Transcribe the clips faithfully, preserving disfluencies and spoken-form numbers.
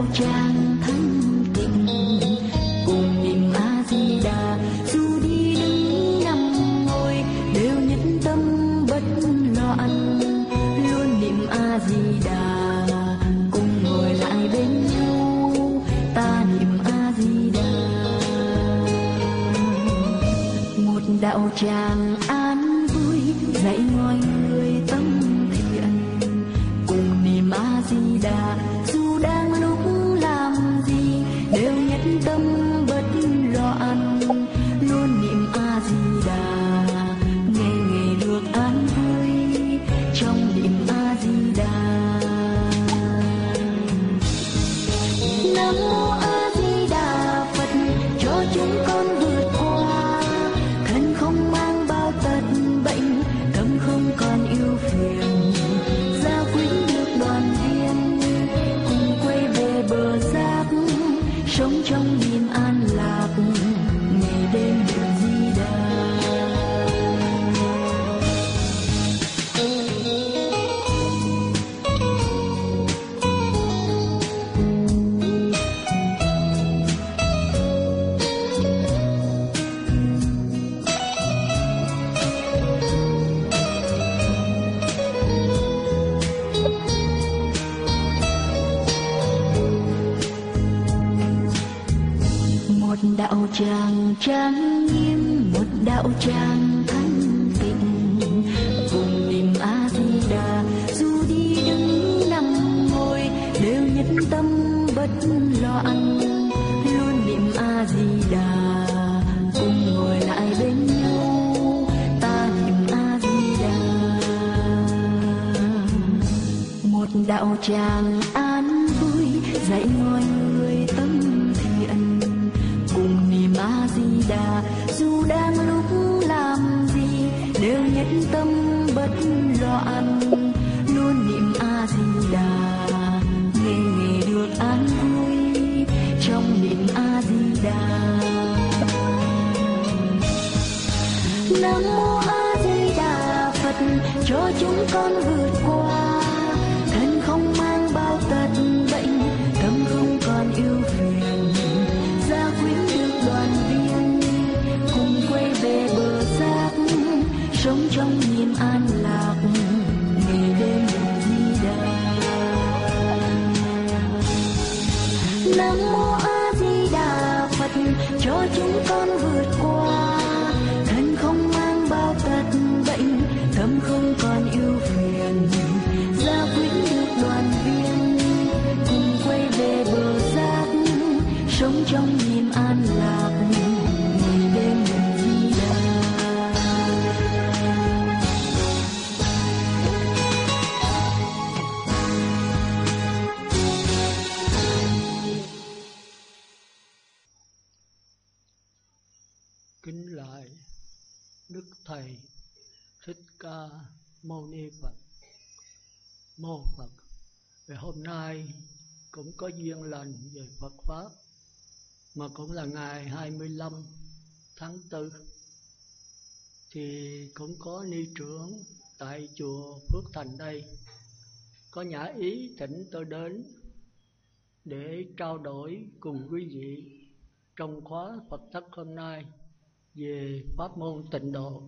đạo tràng thân tình, cùng niệm A Di Đà dù đi đứng nằm ngồi đều nhất tâm bất loạn, luôn niệm A Di Đà cùng ngồi lại bên nhau ta niệm A Di Đà. Một đạo tràng an vui dạy mọi người tâm thiện, cùng niệm A Di Đà dù đang lúc làm gì đều nhất tâm bất loạn, luôn niệm A Di Đà ngày ngày được an vui trong niệm A Di Đà. Nam mô A Di Đà Phật cho chúng con vượt qua, thân không mang bao tật bệnh, tâm không còn yêu phiền. Sống trong niềm an lạc, ngày đêm được Di Đà. Đạo tràng trang nghiêm, một đạo tràng thanh tịnh, cùng niệm A Di Đà dù đi đứng nằm ngồi đều nhất tâm bất loạn, luôn niệm A Di Đà cùng ngồi lại bên nhau ta niệm A Di Đà. Một đạo tràng an vui dạy mọi người tâm thiện, cùng niệm A Di Đà dù đang lúc làm gì đều nhất tâm bất loạn, luôn niệm A Di Đà ngày ngày được an vui trong niệm A Di Đà. Nam mô A Di Đà Phật cho chúng con vượt qua, thân không mang bao tật bệnh, tâm không còn yêu phiền. Sống trong niềm an lạc, ngày đêm niệm Di Đà. Nam mô A Di Đà Phật cho chúng con vượt qua, thân không mang bao tật bệnh, tâm không còn yêu phiền. Gia quyến được đoàn viên, cùng quay về bờ giác, sống trong niềm an lạc. Kính lạy Đức Thầy Thích Ca Mâu Ni Phật. Mô Phật, về hôm nay cũng có duyên lành về Phật pháp, mà cũng là ngày hai mươi lăm tháng tư, thì cũng có ni trưởng tại chùa Phước Thành đây có nhã ý thỉnh tôi đến để trao đổi cùng quý vị trong khóa Phật Thất hôm nay về pháp môn Tịnh Độ.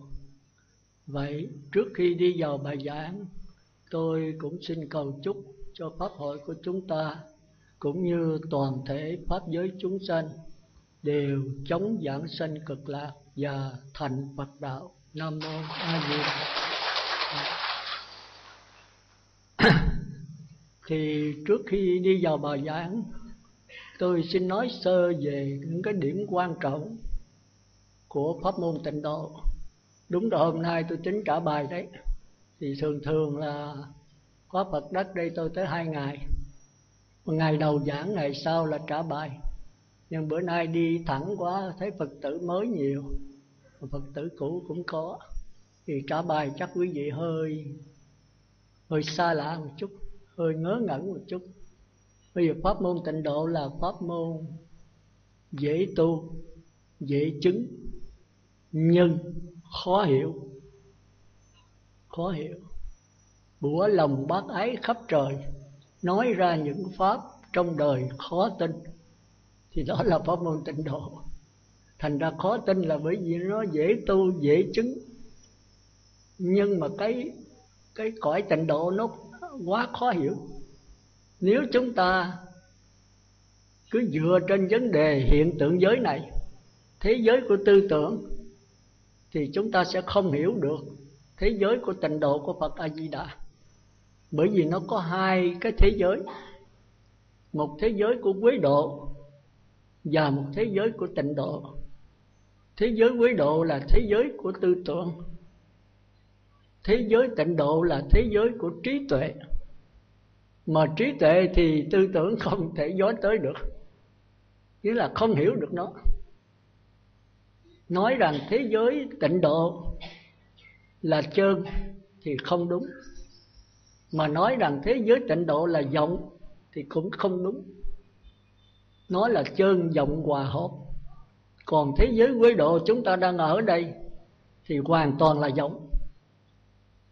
Vậy trước khi đi vào bài giảng, tôi cũng xin cầu chúc cho pháp hội của chúng ta cũng như toàn thể pháp giới chúng sanh đều chóng vãng sanh cực lạc và thành Phật đạo. Nam mô A Di Đà. Thì trước khi đi vào bài giảng, tôi xin nói sơ về những cái điểm quan trọng của pháp môn Tịnh Độ. Đúng rồi, hôm nay tôi tính trả bài đấy. Thì thường thường là khóa Phật Đất đây tôi tới hai ngày, một ngày đầu giảng, ngày sau là trả bài. Nhưng bữa nay đi thẳng quá, thấy Phật tử mới nhiều, Phật tử cũ cũng có, thì trả bài chắc quý vị hơi hơi xa lạ một chút, hơi ngớ ngẩn một chút. Bây giờ pháp môn Tịnh Độ là pháp môn dễ tu, dễ chứng, nhưng khó hiểu. Khó hiểu. Bủa lòng bác ái khắp trời, nói ra những pháp trong đời khó tin, thì đó là pháp môn tịnh độ. Thành ra khó tin là bởi vì nó dễ tu, dễ chứng, nhưng mà cái cái cõi tịnh độ nó quá khó hiểu. Nếu chúng ta cứ dựa trên vấn đề hiện tượng giới này, thế giới của tư tưởng, thì chúng ta sẽ không hiểu được thế giới của tịnh độ của Phật A Di Đà. Bởi vì nó có hai cái thế giới, một thế giới của quế độ và một thế giới của tịnh độ. Thế giới quế độ là thế giới của tư tưởng, thế giới tịnh độ là thế giới của trí tuệ. Mà trí tuệ thì tư tưởng không thể dối tới được, nghĩa là không hiểu được nó. Nói rằng thế giới tịnh độ là chơn thì không đúng, mà nói rằng thế giới tịnh độ là vọng thì cũng không đúng. Nó là chơn vọng hòa hợp. Còn thế giới quế độ chúng ta đang ở đây thì hoàn toàn là vọng.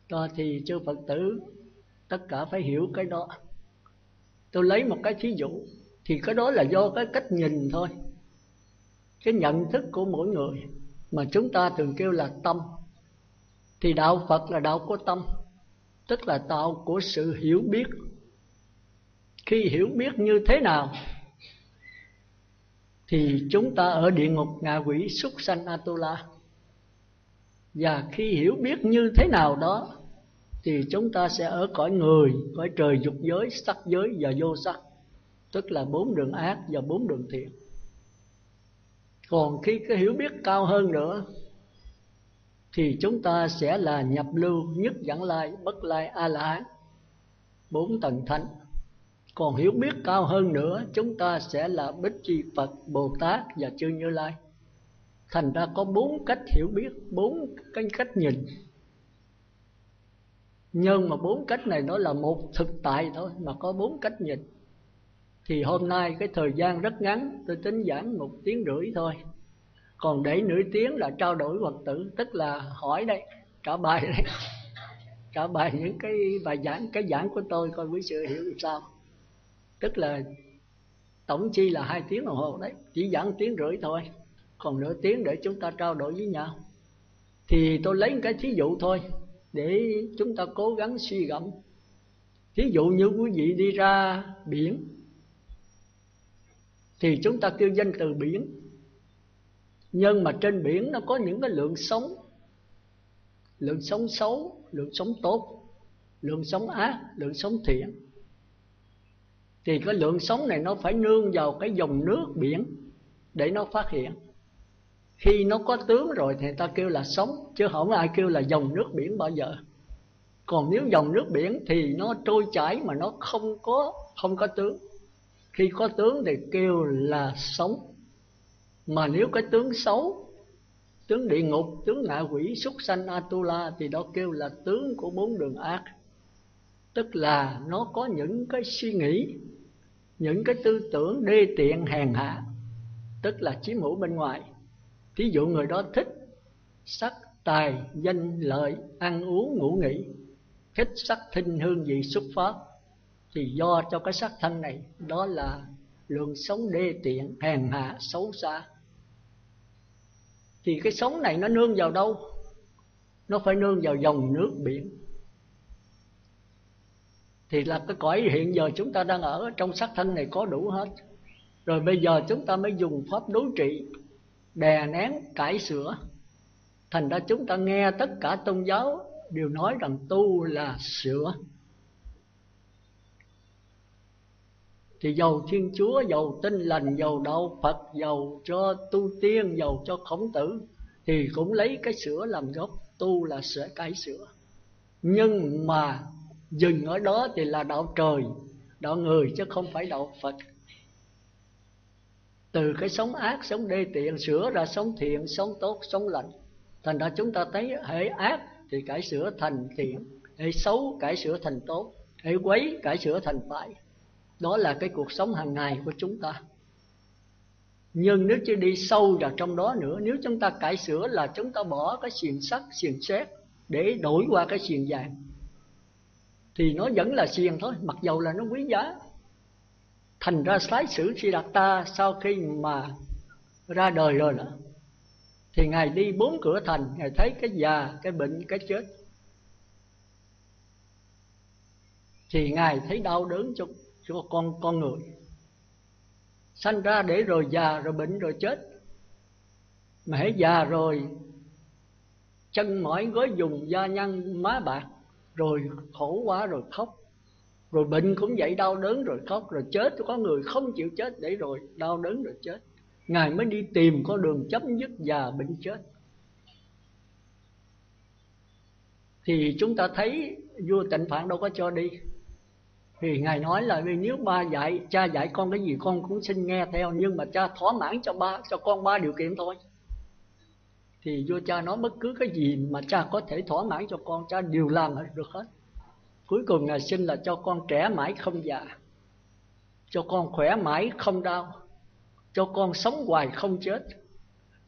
Đó, thì chư Phật tử tất cả phải hiểu cái đó. Tôi lấy một cái thí dụ, thì cái đó là do cái cách nhìn thôi, cái nhận thức của mỗi người, mà chúng ta thường kêu là tâm. Thì đạo Phật là đạo của tâm, tức là đạo của sự hiểu biết. Khi hiểu biết như thế nào thì chúng ta ở địa ngục, ngạ quỷ, súc sanh, Atula. Và khi hiểu biết như thế nào đó thì chúng ta sẽ ở cõi người, cõi trời dục giới, sắc giới và vô sắc, tức là bốn đường ác và bốn đường thiện. Còn khi cái hiểu biết cao hơn nữa thì chúng ta sẽ là nhập lưu, nhất vãng lai, bất lai, a la hán, bốn tầng thánh. Còn hiểu biết cao hơn nữa chúng ta sẽ là Bích Chi Phật, Bồ Tát và chư Như Lai. Thành ra có bốn cách hiểu biết, bốn cái cách nhìn. Nhưng mà bốn cách này nó là một thực tại thôi, mà có bốn cách nhìn. Thì hôm nay cái thời gian rất ngắn, tôi tính giảng một tiếng rưỡi thôi. Còn để nửa tiếng là trao đổi Phật tử, tức là hỏi đây, trả bài đây, trả bài những cái bài giảng, cái giảng của tôi coi quý sư hiểu sao. Tức là tổng chi là hai tiếng đồng hồ đấy, chỉ giảng tiếng rưỡi thôi, còn nửa tiếng để chúng ta trao đổi với nhau. Thì tôi lấy một cái thí dụ thôi để chúng ta cố gắng suy gẫm. Thí dụ như quý vị đi ra biển thì chúng ta kêu danh từ biển, nhưng mà trên biển nó có những cái lượng sống, lượng sống xấu, lượng sống tốt, lượng sống ác, lượng sống thiện. Thì cái lượng sống này nó phải nương vào cái dòng nước biển để nó phát hiện. Khi nó có tướng rồi thì người ta kêu là sống, chứ không ai kêu là dòng nước biển bao giờ. Còn nếu dòng nước biển thì nó trôi chảy mà nó không có, không có tướng. Khi có tướng thì kêu là sống. Mà nếu cái tướng xấu, tướng địa ngục, tướng ngạ quỷ, súc sanh, Atula, thì đó kêu là tướng của bốn đường ác. Tức là nó có những cái suy nghĩ, những cái tư tưởng đê tiện, hèn hạ, tức là chiếm hữu bên ngoài. Thí dụ người đó thích sắc, tài, danh, lợi, ăn uống, ngủ nghỉ, thích sắc thinh hương vị xúc pháp, thì do cho cái sắc thân này, đó là lượng sống đê tiện, hèn hạ, xấu xa. Thì cái sống này nó nương vào đâu? Nó phải nương vào dòng nước biển, thì là cái cõi hiện giờ chúng ta đang ở. Trong sắc thân này có đủ hết rồi, bây giờ chúng ta mới dùng pháp đối trị, đè nén, cải sửa. Thành ra chúng ta nghe tất cả tôn giáo đều nói rằng tu là sửa. Thì dầu Thiên Chúa, dầu Tin Lành, dầu Đạo Phật, dầu cho tu tiên, dầu cho Khổng Tử, thì cũng lấy cái sửa làm gốc, tu là sửa, cải sửa. Nhưng mà dừng ở đó thì là đạo trời, đạo người, chứ không phải đạo Phật. Từ cái sống ác, sống đê tiện sửa ra sống thiện, sống tốt, sống lành. Thành ra chúng ta thấy hệ ác thì cải sửa thành thiện, hệ xấu cải sửa thành tốt, hệ quấy cải sửa thành phải. Đó là cái cuộc sống hàng ngày của chúng ta. Nhưng nếu chưa đi sâu vào trong đó nữa, nếu chúng ta cải sửa là chúng ta bỏ cái xiềng sắt, xiềng sét để đổi qua cái xiềng vàng, thì nó vẫn là xiềng thôi, mặc dầu là nó quý giá. Thành ra sái sử Siddhartha sau khi mà ra đời rồi đó, thì Ngài đi bốn cửa thành, Ngài thấy cái già, cái bệnh, cái chết, thì Ngài thấy đau đớn cho, cho con, con người. Sanh ra để rồi già, rồi bệnh, rồi chết. Mà hễ già rồi, chân mỏi gối dùng, da nhăn, má bạc, rồi khổ quá rồi khóc. Rồi bệnh cũng vậy, đau đớn rồi khóc, rồi chết. Có người không chịu chết để rồi đau đớn rồi chết. Ngài mới đi tìm con đường chấm dứt già bệnh chết. Thì chúng ta thấy vua Tịnh Phạn đâu có cho đi, thì Ngài nói là nếu ba dạy, cha dạy con cái gì con cũng xin nghe theo, nhưng mà cha thỏa mãn cho ba, cho con ba điều kiện thôi. Thì vua cha nói bất cứ cái gì mà cha có thể thỏa mãn cho con, cha đều làm được hết. Cuối cùng Ngài xin là cho con trẻ mãi không già, cho con khỏe mãi không đau, cho con sống hoài không chết.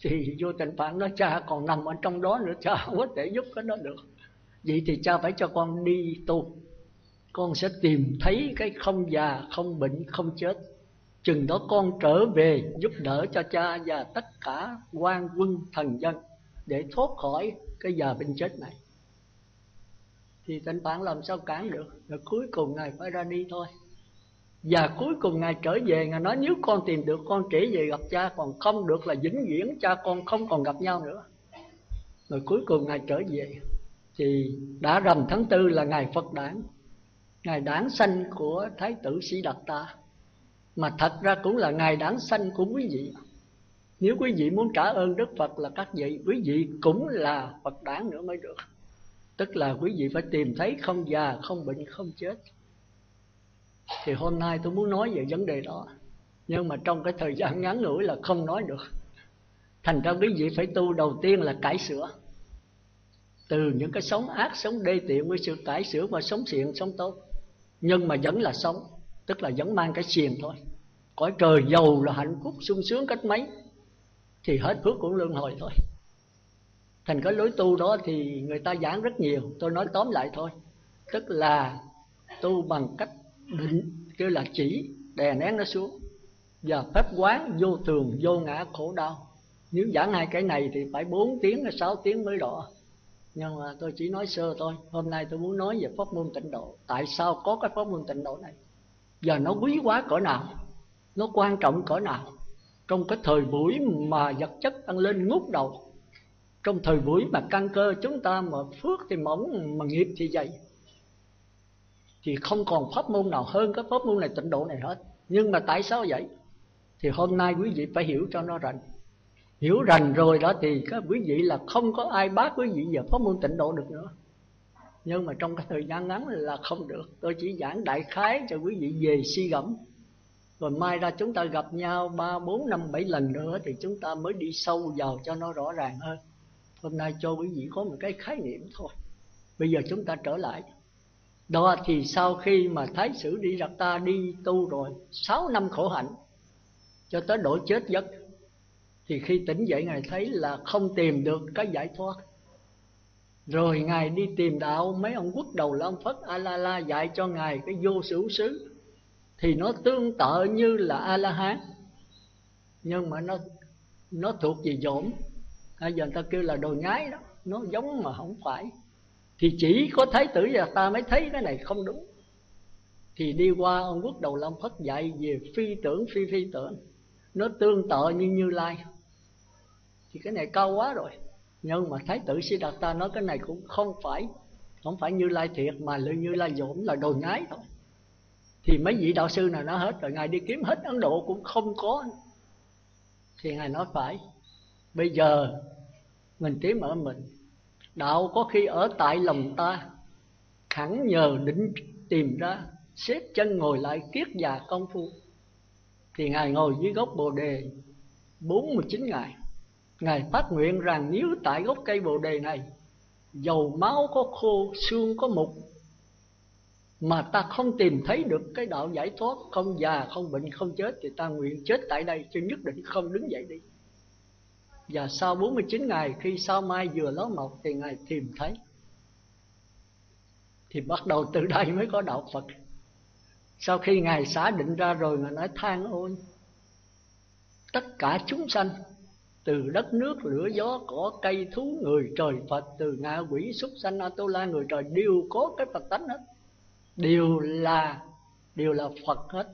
Thì vua Tịnh Phạn nói cha còn nằm ở trong đó nữa, cha không có thể giúp cái đó được. Vậy thì cha phải cho con đi tu, con sẽ tìm thấy cái không già, không bệnh, không chết. Chừng đó con trở về giúp đỡ cho cha và tất cả quan quân thần dân để thoát khỏi cái già bệnh chết này. Thì Tịnh Phạn làm sao cản được, rồi cuối cùng Ngài phải ra đi thôi. Và cuối cùng Ngài trở về, Ngài nói nếu con tìm được con trở về gặp cha, còn không được là vĩnh viễn cha con không còn gặp nhau nữa. Rồi cuối cùng Ngài trở về, thì đã rằm tháng tư là Ngài Phật đản, Ngài đản sanh của Thái tử Siddhartha. Mà thật ra cũng là Ngài đản sanh của quý vị. Nếu quý vị muốn trả ơn Đức Phật là các vị, quý vị cũng là Phật đản nữa mới được. Tức là quý vị phải tìm thấy không già, không bệnh, không chết. Thì hôm nay tôi muốn nói về vấn đề đó, nhưng mà trong cái thời gian ngắn ngủi là không nói được. Thành ra quý vị phải tu, đầu tiên là cải sửa từ những cái sống ác, sống đê tiện, với sự cải sửa và sống thiện, sống tốt. Nhưng mà vẫn là sống, tức là vẫn mang cái xiềng thôi. Cõi trời giàu là hạnh phúc sung sướng cách mấy thì hết phước cũng luân hồi thôi. Thành cái lối tu đó thì người ta giảng rất nhiều, tôi nói tóm lại thôi. Tức là tu bằng cách định, kêu là chỉ, đè nén nó xuống, và pháp quán vô thường, vô ngã, khổ đau. Nếu giảng hai cái này thì phải bốn tiếng, sáu tiếng mới rõ. Nhưng mà tôi chỉ nói sơ thôi. Hôm nay tôi muốn nói về pháp môn tịnh độ. Tại sao có cái pháp môn tịnh độ này, giờ nó quý quá cỡ nào, nó quan trọng cỡ nào. Trong cái thời buổi mà vật chất tăng lên ngút đầu, trong thời buổi mà căn cơ chúng ta mà phước thì mỏng, mà nghiệp thì dày, thì không còn pháp môn nào hơn cái pháp môn này, tịnh độ này hết. Nhưng mà tại sao vậy? Thì hôm nay quý vị phải hiểu cho nó rành. Hiểu rành rồi đó thì các quý vị là không có ai bác quý vị về pháp môn tịnh độ được nữa. Nhưng mà trong cái thời gian ngắn là không được. Tôi chỉ giảng đại khái cho quý vị về suy gẫm. Rồi mai ra chúng ta gặp nhau ba, bốn, năm, bảy lần nữa thì chúng ta mới đi sâu vào cho nó rõ ràng hơn. Hôm nay cho quý vị có một cái khái niệm thôi. Bây giờ chúng ta trở lại. Đó thì sau khi mà Thái sử Siddhartha đi tu rồi sáu năm khổ hạnh cho tới độ chết giấc, thì khi tỉnh dậy Ngài thấy là không tìm được cái giải thoát. Rồi Ngài đi tìm đạo, mấy ông quốc đầu là ông Phất A-la-la dạy cho Ngài cái vô sử xứ, thì nó tương tự như là A-la-hán, nhưng mà nó nó thuộc về dỗm. Bây giờ người ta kêu là đồ nhái đó, nó giống mà không phải. Thì chỉ có Thái tử và ta mới thấy cái này không đúng. Thì đi qua ông quốc đầu Long Phất dạy về phi tưởng, phi phi tưởng, nó tương tự như Như Lai. Thì cái này cao quá rồi. Nhưng mà Thái tử Siddhartha nói cái này cũng không phải, không phải Như Lai thiệt, mà là Như Lai dỗm, là đồ nhái thôi. Thì mấy vị đạo sư nào nó hết rồi, Ngài đi kiếm hết Ấn Độ cũng không có. Thì Ngài nói phải, bây giờ mình kiếm ở mình. Đạo có khi ở tại lòng ta, hẳn nhờ định tìm ra, xếp chân ngồi lại kiết già công phu. Thì Ngài ngồi dưới gốc bồ đề bốn mươi chín ngày. Ngài phát nguyện rằng nếu tại gốc cây bồ đề này, dầu máu có khô, xương có mục, mà ta không tìm thấy được cái đạo giải thoát, không già, không bệnh, không chết, thì ta nguyện chết tại đây, chứ nhất định không đứng dậy đi. Và sau bốn mươi chín ngày, khi sao mai vừa ló mọc thì Ngài tìm thấy. Thì bắt đầu từ đây mới có đạo Phật. Sau khi Ngài xả định ra rồi, Ngài nói: than ôi, tất cả chúng sanh, từ đất nước, lửa, gió, cỏ, cây, thú, người, trời, Phật, từ ngạ quỷ, súc sanh, A-tu-la, người trời, đều có cái Phật tánh hết, đều là, đều là Phật hết.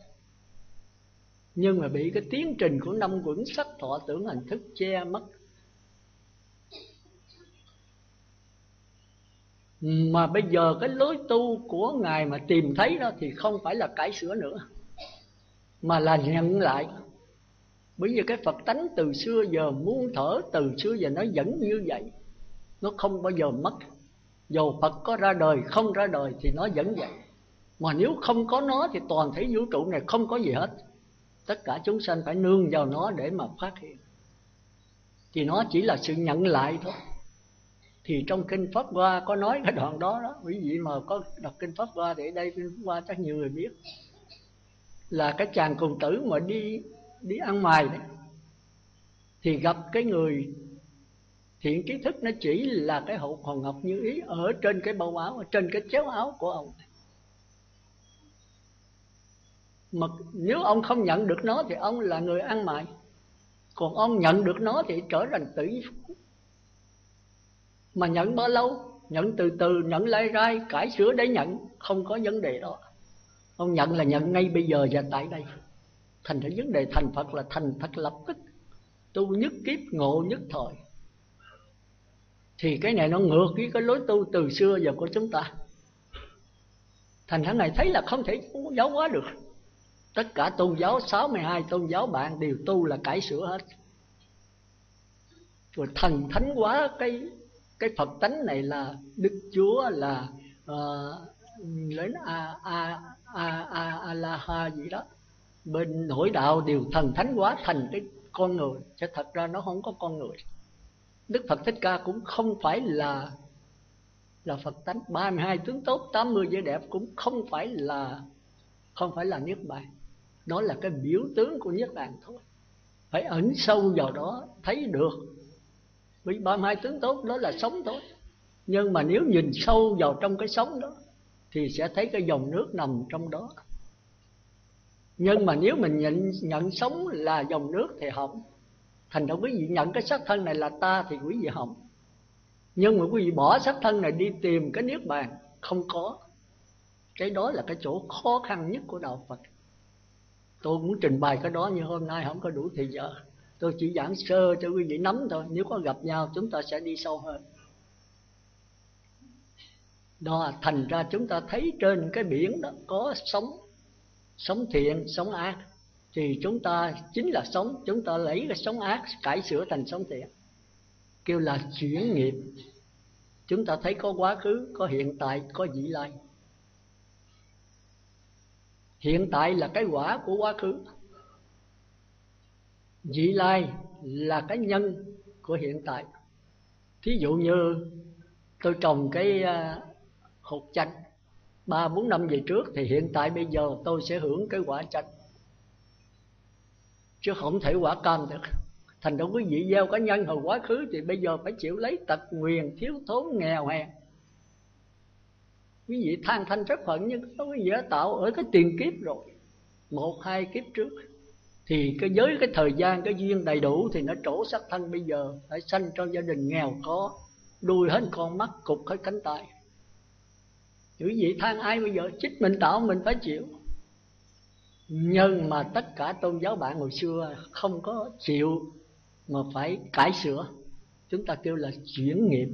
Nhưng mà bị cái tiến trình của năm quẩn sắc thọ tưởng hành thức che mất, mà bây giờ cái lối tu của Ngài mà tìm thấy đó thì không phải là cải sửa nữa, mà là nhận lại. Bởi vì cái Phật tánh từ xưa giờ, muôn thở từ xưa giờ nó vẫn như vậy, nó không bao giờ mất. Dù Phật có ra đời không ra đời thì nó vẫn vậy. Mà nếu không có nó thì toàn thể vũ trụ này không có gì hết. Tất cả chúng sanh phải nương vào nó để mà phát hiện. Thì nó chỉ là sự nhận lại thôi. Thì trong Kinh Pháp Hoa có nói cái đoạn đó đó. Quý vị mà có đọc Kinh Pháp Hoa thì ở đây Kinh Pháp Hoa chắc nhiều người biết, là cái chàng cùng tử mà đi đi ăn mày đấy, thì gặp cái người thiện kiến thức, nó chỉ là cái hộp hòn ngọc như ý ở trên cái bao áo, ở trên cái chéo áo của ông. Mà nếu ông không nhận được nó thì ông là người ăn mày, còn ông nhận được nó thì trở thành tử vi phú. Mà nhận bao lâu? Nhận từ từ, nhận lai rai, cải sửa để nhận, không có vấn đề đó. Ông nhận là nhận ngay bây giờ và tại đây. Thành cái vấn đề thành Phật là thành Phật lập tức, tu nhất kiếp ngộ nhất thời. Thì cái này nó ngược với cái lối tu từ xưa giờ của chúng ta. Thành hẳn này thấy là không thể giáo hóa được. Tất cả tôn giáo, sáu mươi hai tôn giáo bạn đều tu là cải sửa hết. Rồi thần thánh hóa cái cái Phật tánh này là Đức Chúa, là uh, lớn a a a a a la ha gì đó. Bên nội đạo đều thần thánh hóa thành cái con người, chứ thật ra nó không có con người. Đức Phật Thích Ca cũng không phải là là Phật tánh, ba mươi hai tướng tốt, tám mươi vẻ đẹp cũng không phải là không phải là niết bàn. Đó là cái biểu tướng của niết bàn thôi. Phải ẩn sâu vào đó thấy được. Vì ba mươi hai tướng tốt đó là sống thôi. Nhưng mà nếu nhìn sâu vào trong cái sống đó thì sẽ thấy cái dòng nước nằm trong đó. Nhưng mà nếu mình nhận, nhận sống là dòng nước thì hỏng. Thành ra quý vị nhận cái xác thân này là ta thì quý vị hỏng. Nhưng mà quý vị bỏ xác thân này đi tìm cái niết bàn, không có. Cái đó là cái chỗ khó khăn nhất của đạo Phật. Tôi muốn trình bày cái đó nhưng hôm nay không có đủ thời giờ. Tôi chỉ giảng sơ cho quý vị nắm thôi. Nếu có gặp nhau chúng ta sẽ đi sâu hơn. Đó, thành ra chúng ta thấy trên cái biển đó có sóng, sống thiện, sống ác. Thì chúng ta chính là sống, chúng ta lấy cái sống ác cải sửa thành sống thiện, kêu là chuyển nghiệp. Chúng ta thấy có quá khứ, có hiện tại, có vị lai. Hiện tại là cái quả của quá khứ, vị lai là cái nhân của hiện tại. Thí dụ như tôi trồng cái hột chanh ba bốn năm về trước thì hiện tại bây giờ tôi sẽ hưởng cái quả chanh, chứ không thể quả cam được. Thành ra quý vị gieo cá nhân hồi quá khứ thì bây giờ phải chịu lấy tật nguyền, thiếu thốn, nghèo hèn. Quý vị than thanh rất phận nhưng có quý vị đã tạo ở cái tiền kiếp rồi, một hai kiếp trước. Thì cái giới cái thời gian cái duyên đầy đủ thì nó trổ xác thân bây giờ, phải sanh trong gia đình nghèo khó, đuôi hết con mắt, cụt hết cánh tay. Quý vị than ai bây giờ? Chích mình tạo mình phải chịu. Nhưng mà tất cả tôn giáo bạn hồi xưa không có chịu mà phải cải sửa. Chúng ta kêu là chuyển nghiệp.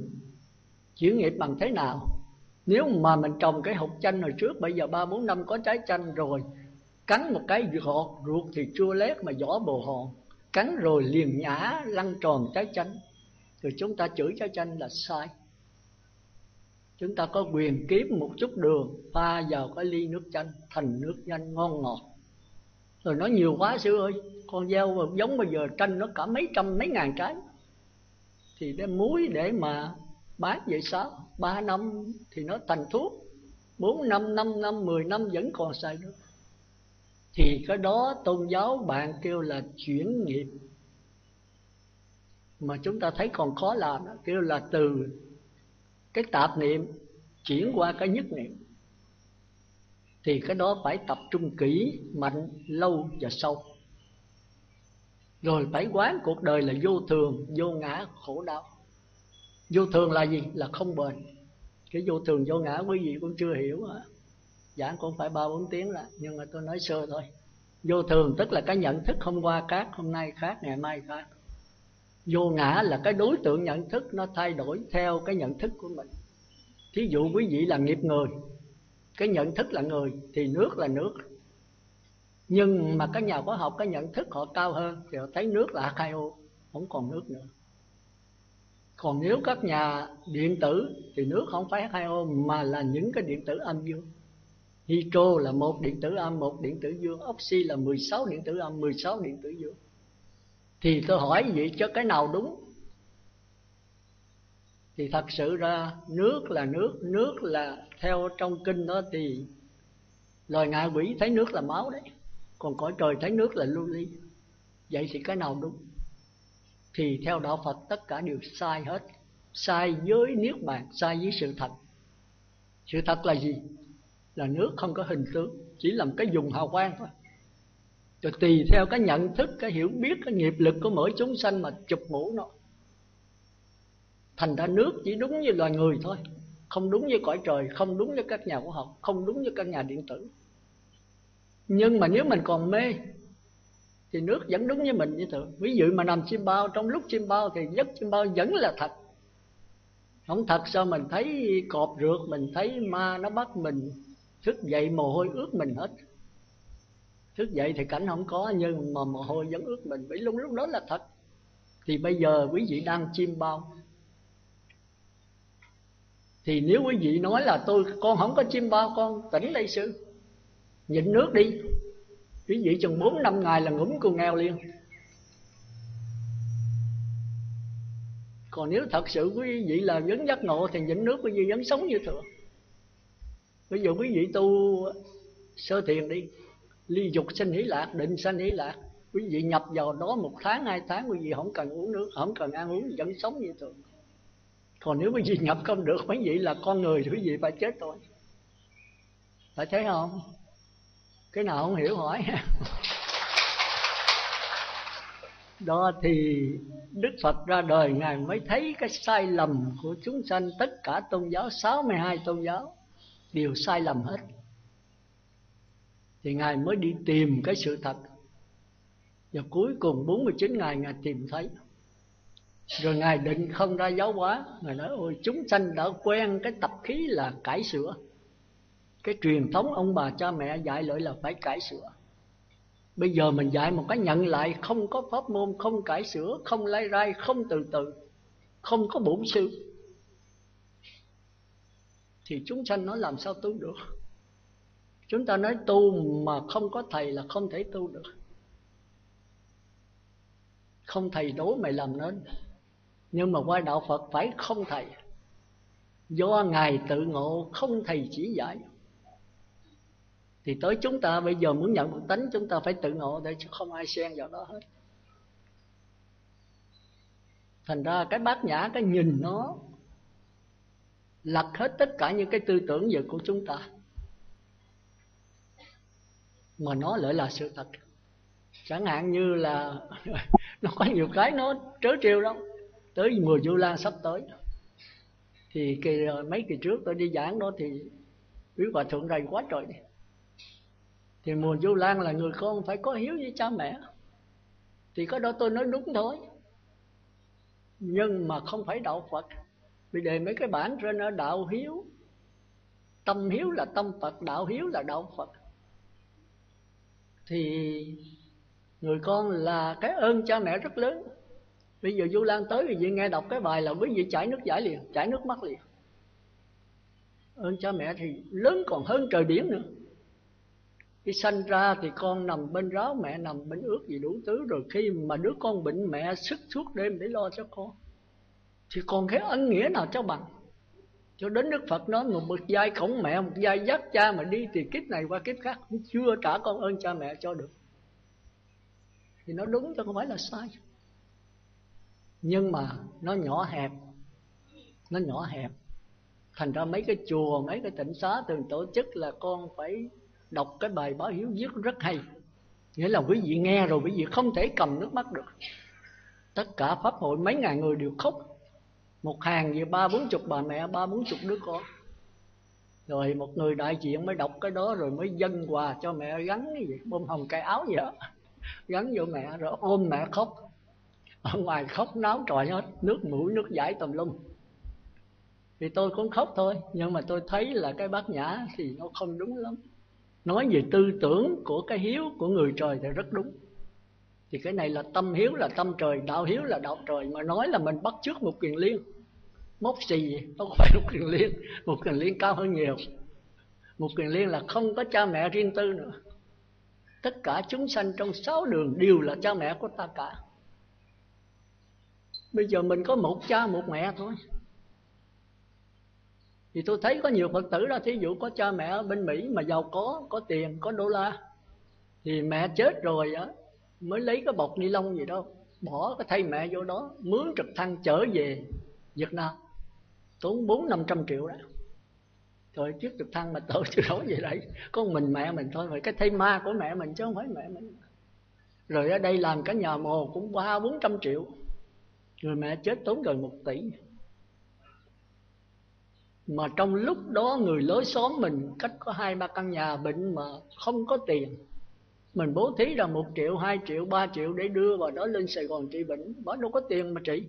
Chuyển nghiệp bằng thế nào? Nếu mà mình trồng cái hột chanh hồi trước, bây giờ ba bốn năm có trái chanh rồi, cắn một cái ruột, ruột thì chua lét mà vỏ bồ hòn, cắn rồi liền nhả lăn tròn trái chanh. Rồi chúng ta chửi trái chanh là sai. Chúng ta có quyền kiếm một chút đường pha vào cái ly nước chanh thành nước chanh ngon ngọt. Rồi nó nhiều quá sư ơi, con gieo giống bây giờ chanh nó cả mấy trăm mấy ngàn trái, thì đem muối để mà bán vậy sao? Ba năm thì nó thành thuốc, bốn năm, năm năm, mười năm vẫn còn xài được. Thì cái đó tôn giáo bạn kêu là chuyển nghiệp. Mà chúng ta thấy còn khó làm, kêu là từ cái tạp niệm chuyển qua cái nhất niệm. thì cái đó phải tập trung kỹ, mạnh, lâu và sâu. Rồi phải quán cuộc đời là vô thường, vô ngã, khổ đau. Vô thường là gì? Là không bền. Cái vô thường vô ngã quý vị cũng chưa hiểu hả? Giảng cũng phải ba bốn tiếng là, nhưng mà tôi nói sơ thôi. Vô thường tức là cái nhận thức hôm qua khác, hôm nay khác, ngày mai khác. Vô ngã là cái đối tượng nhận thức nó thay đổi theo cái nhận thức của mình. Thí dụ quý vị là nghiệp người, cái nhận thức là người thì nước là nước. Nhưng mà các nhà khoa học cái nhận thức họ cao hơn thì họ thấy nước là H hai O, không còn nước nữa. Còn nếu các nhà điện tử thì nước không phải H hai O mà là những cái điện tử âm dương. Hydro là một điện tử âm, một điện tử dương. Oxy là mười sáu điện tử âm, mười sáu điện tử dương. Thì tôi hỏi vậy cho cái nào đúng? Thì thật sự ra nước là nước. Nước là theo trong kinh đó thì loài ngạ quỷ thấy nước là máu đấy, còn cõi trời thấy nước là lưu ly. Vậy thì cái nào đúng? Thì theo đạo Phật tất cả đều sai hết. Sai với niết bàn, sai với sự thật. Sự thật là gì? Là nước không có hình tướng, chỉ là một cái vùng hào quang thôi. Rồi tùy theo cái nhận thức, cái hiểu biết, cái nghiệp lực của mỗi chúng sanh mà chụp mũ nó. Thành ra nước chỉ đúng như loài người thôi, không đúng như cõi trời, không đúng như các nhà khoa học, không đúng như các nhà điện tử. Nhưng mà nếu mình còn mê thì nước vẫn đúng như mình như thường. Ví dụ mà nằm chim bao, trong lúc chim bao thì giấc chim bao vẫn là thật. Không thật sao mình thấy cọp rượt, mình thấy ma nó bắt mình, thức dậy mồ hôi ướt mình hết. Thức dậy thì cảnh không có, nhưng mà mồ hôi vẫn ướt mình, bởi lúc lúc đó là thật. Thì bây giờ quý vị đang chim bao, thì nếu quý vị nói là tôi con không có chim bao, con tỉnh đây sư, nhịn nước đi, quý vị chừng bốn năm ngày là ngủm cô nghèo liền. Còn nếu thật sự quý vị là vẫn giác ngộ thì nhịn nước quý vị vẫn sống như thường. Ví dụ quý vị tu sơ thiền đi, ly dục sinh hỷ lạc, định sanh hỷ lạc, quý vị nhập vào đó một tháng hai tháng quý vị không cần uống nước, không cần ăn uống, vẫn sống như thường. Còn nếu quý vị nhập không được, quý vị là con người thì quý vị phải chết thôi. Phải thấy không? Cái nào không hiểu hỏi. Đó thì Đức Phật ra đời Ngài mới thấy cái sai lầm của chúng sanh. Tất cả tôn giáo, sáu mươi hai tôn giáo đều sai lầm hết. Thì Ngài mới đi tìm cái sự thật. Và cuối cùng bốn mươi chín ngày Ngài tìm thấy. Rồi Ngài định không ra giáo hóa. Ngài nói ôi chúng sanh đã quen cái tập khí là cải sửa. Cái truyền thống ông bà cha mẹ dạy lại là phải cải sửa. Bây giờ mình dạy một cái nhận lại, không có pháp môn, không cải sửa, không lai rai, không từ từ, không có bổn sư, thì chúng sanh nói làm sao tu được. Chúng ta nói tu mà không có thầy là không thể tu được. Không thầy đố mày làm nên. Nhưng mà qua đạo Phật phải không thầy. Do Ngài tự ngộ, không thầy chỉ dạy. Thì tới chúng ta bây giờ muốn nhận một tánh, chúng ta phải tự ngộ để chứ không ai xen vào đó hết. Thành ra cái bát nhã, cái nhìn nó lật hết tất cả những cái tư tưởng về của chúng ta, mà nó lại là sự thật. Chẳng hạn như là nó có nhiều cái nó trớ trêu lắm. Tới mùa Vu Lan sắp tới thì kỳ, mấy kỳ trước tôi đi giảng đó thì quý Hòa Thượng rầy quá trời đi. Thì mùa Vu Lan là người con phải có hiếu với cha mẹ, thì cái đó tôi nói đúng thôi. Nhưng mà không phải đạo Phật. Vì đề mấy cái bản trên ở đạo hiếu, tâm hiếu là tâm Phật, đạo hiếu là đạo Phật. Thì người con là cái ơn cha mẹ rất lớn. Bây giờ Vu Lan tới quý vị nghe đọc cái bài là quý vị chảy nước giải liền, chảy nước mắt liền. Ơn cha mẹ thì lớn còn hơn trời biển nữa. Khi sanh ra thì con nằm bên ráo, mẹ nằm bên ướt gì đủ thứ. Rồi khi mà đứa con bệnh mẹ sức suốt đêm để lo cho con, thì còn cái ân nghĩa nào cho bằng. Cho đến Đức Phật nói một bậc vai cõng mẹ, một vai dắt cha mà đi, thì kiếp này qua kiếp khác cũng chưa trả con ơn cha mẹ cho được. Thì nó đúng chứ không phải là sai. Nhưng mà nó nhỏ hẹp. Nó nhỏ hẹp. Thành ra mấy cái chùa, mấy cái tịnh xá thường tổ chức là con phải đọc cái bài báo hiếu viết rất hay. Nghĩa là quý vị nghe rồi quý vị không thể cầm nước mắt được. Tất cả pháp hội mấy ngàn người đều khóc. Một hàng về ba bốn chục bà mẹ, ba bốn chục đứa con. Rồi một người đại diện mới đọc cái đó, rồi mới dâng quà cho mẹ, gắn cái gì, bông hồng cái áo vậy đó. Gắn vô mẹ rồi ôm mẹ khóc. Ở ngoài khóc náo trọi hết, nước mũi nước dãi tùm lum. Thì tôi cũng khóc thôi, nhưng mà tôi thấy là cái bát nhã thì nó không đúng lắm. Nói về tư tưởng của cái hiếu của người trời thì rất đúng. Thì cái này là tâm hiếu là tâm trời, đạo hiếu là đạo trời. Mà nói là mình bắt chước Mục Kiền Liên, mốt xì gì, không phải Mục Kiền Liên. Mục Kiền Liên cao hơn nhiều. Mục Kiền Liên là không có cha mẹ riêng tư nữa. Tất cả chúng sanh trong sáu đường đều là cha mẹ của ta cả. Bây giờ mình có một cha một mẹ thôi. Thì tôi thấy có nhiều Phật tử đó, thí dụ có cha mẹ ở bên Mỹ mà giàu có, có tiền, có đô la, thì mẹ chết rồi á, mới lấy cái bọc ni lông gì đâu, bỏ cái thây mẹ vô đó, mướn trực thăng chở về Việt Nam, tốn bốn năm trăm triệu đó. Rồi chiếc trực thăng mà tự chịu đó về đấy, có mình mẹ mình thôi, phải cái thây ma của mẹ mình chứ không phải mẹ mình. Rồi ở đây làm cả nhà mồ cũng ba bốn trăm triệu, người mẹ chết tốn gần một tỷ. Mà trong lúc đó người lối xóm mình cách có hai ba căn nhà bệnh mà không có tiền, mình bố thí ra một triệu, hai triệu, ba triệu để đưa vào đó lên Sài Gòn trị bệnh. Bà đâu có tiền mà trị,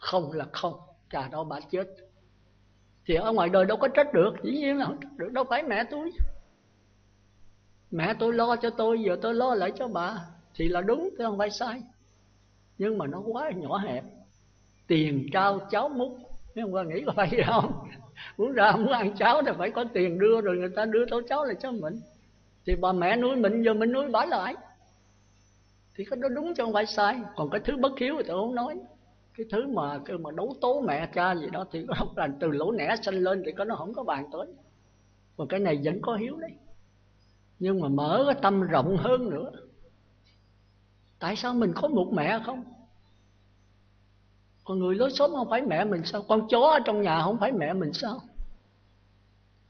không là không, chà đó bà chết. Thì ở ngoài đời đâu có trách được, dĩ nhiên là không trách được, đâu phải mẹ tôi. Mẹ tôi lo cho tôi, giờ tôi lo lại cho bà, thì là đúng, tôi không phải sai. Nhưng mà nó quá nhỏ hẹp, tiền trao cháo múc. Mấy ông qua nghĩ có phải gì không? Muốn ra muốn ăn cháo thì phải có tiền đưa, rồi người ta đưa tô cháo lại cho mình. Thì bà mẹ nuôi mình, giờ mình nuôi bả lại. Thì cái đó đúng chứ không phải sai. Còn cái thứ bất hiếu thì tôi không nói. Cái thứ mà cái mà đấu tố mẹ cha gì đó thì nó là từ lỗ nẻ sanh lên, thì có nó không có bàn tới. Còn cái này vẫn có hiếu đấy. Nhưng mà mở cái tâm rộng hơn nữa. Tại sao mình có một mẹ không? Còn người lối xóm không phải mẹ mình sao? Con chó ở trong nhà không phải mẹ mình sao?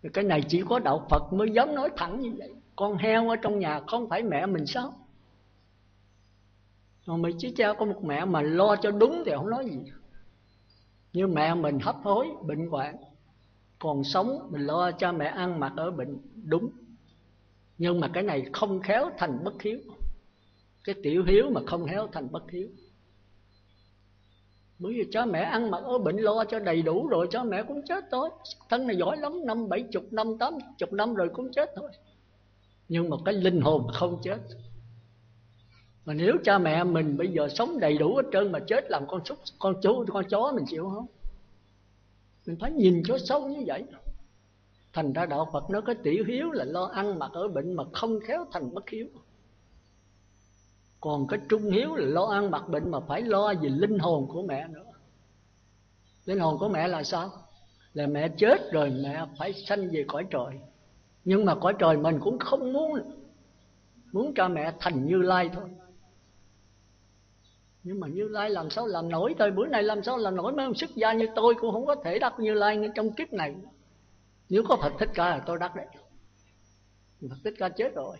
Thì cái này chỉ có đạo Phật mới dám nói thẳng như vậy. Con heo ở trong nhà không phải mẹ mình sao? Còn mình chỉ cha có một mẹ mà lo cho đúng thì không nói gì. Như mẹ mình hấp hối, bệnh hoạn, còn sống mình lo cho mẹ ăn mặc ở bệnh, đúng. Nhưng mà cái này không khéo thành bất hiếu. Cái tiểu hiếu mà không khéo thành bất hiếu. Bởi vì cha mẹ ăn mặc ở bệnh lo cho đầy đủ rồi cha mẹ cũng chết thôi. Thân này giỏi lắm, năm bảy chục năm, tám chục năm rồi cũng chết thôi. Nhưng mà cái linh hồn không chết. Mà nếu cha mẹ mình bây giờ sống đầy đủ hết trơn mà chết làm con súc, con chú, con chó mình chịu không? Mình phải nhìn chỗ sâu như vậy. Thành ra đạo Phật nó có tiểu hiếu là lo ăn mặc ở bệnh mà không khéo thành bất hiếu. Còn cái trung hiếu là lo ăn mặc bệnh mà phải lo về linh hồn của mẹ nữa. Linh hồn của mẹ là sao? Là mẹ chết rồi mẹ phải sanh về cõi trời. Nhưng mà cõi trời mình cũng không muốn. Muốn cha mẹ thành Như Lai thôi. Nhưng mà Như Lai làm sao làm nổi? Thời buổi này làm sao làm nổi? Mấy ông xuất gia như tôi cũng không có thể đắc Như Lai trong kiếp này. Nếu có Phật Thích Ca là tôi đắc đấy. Phật Thích Ca chết rồi.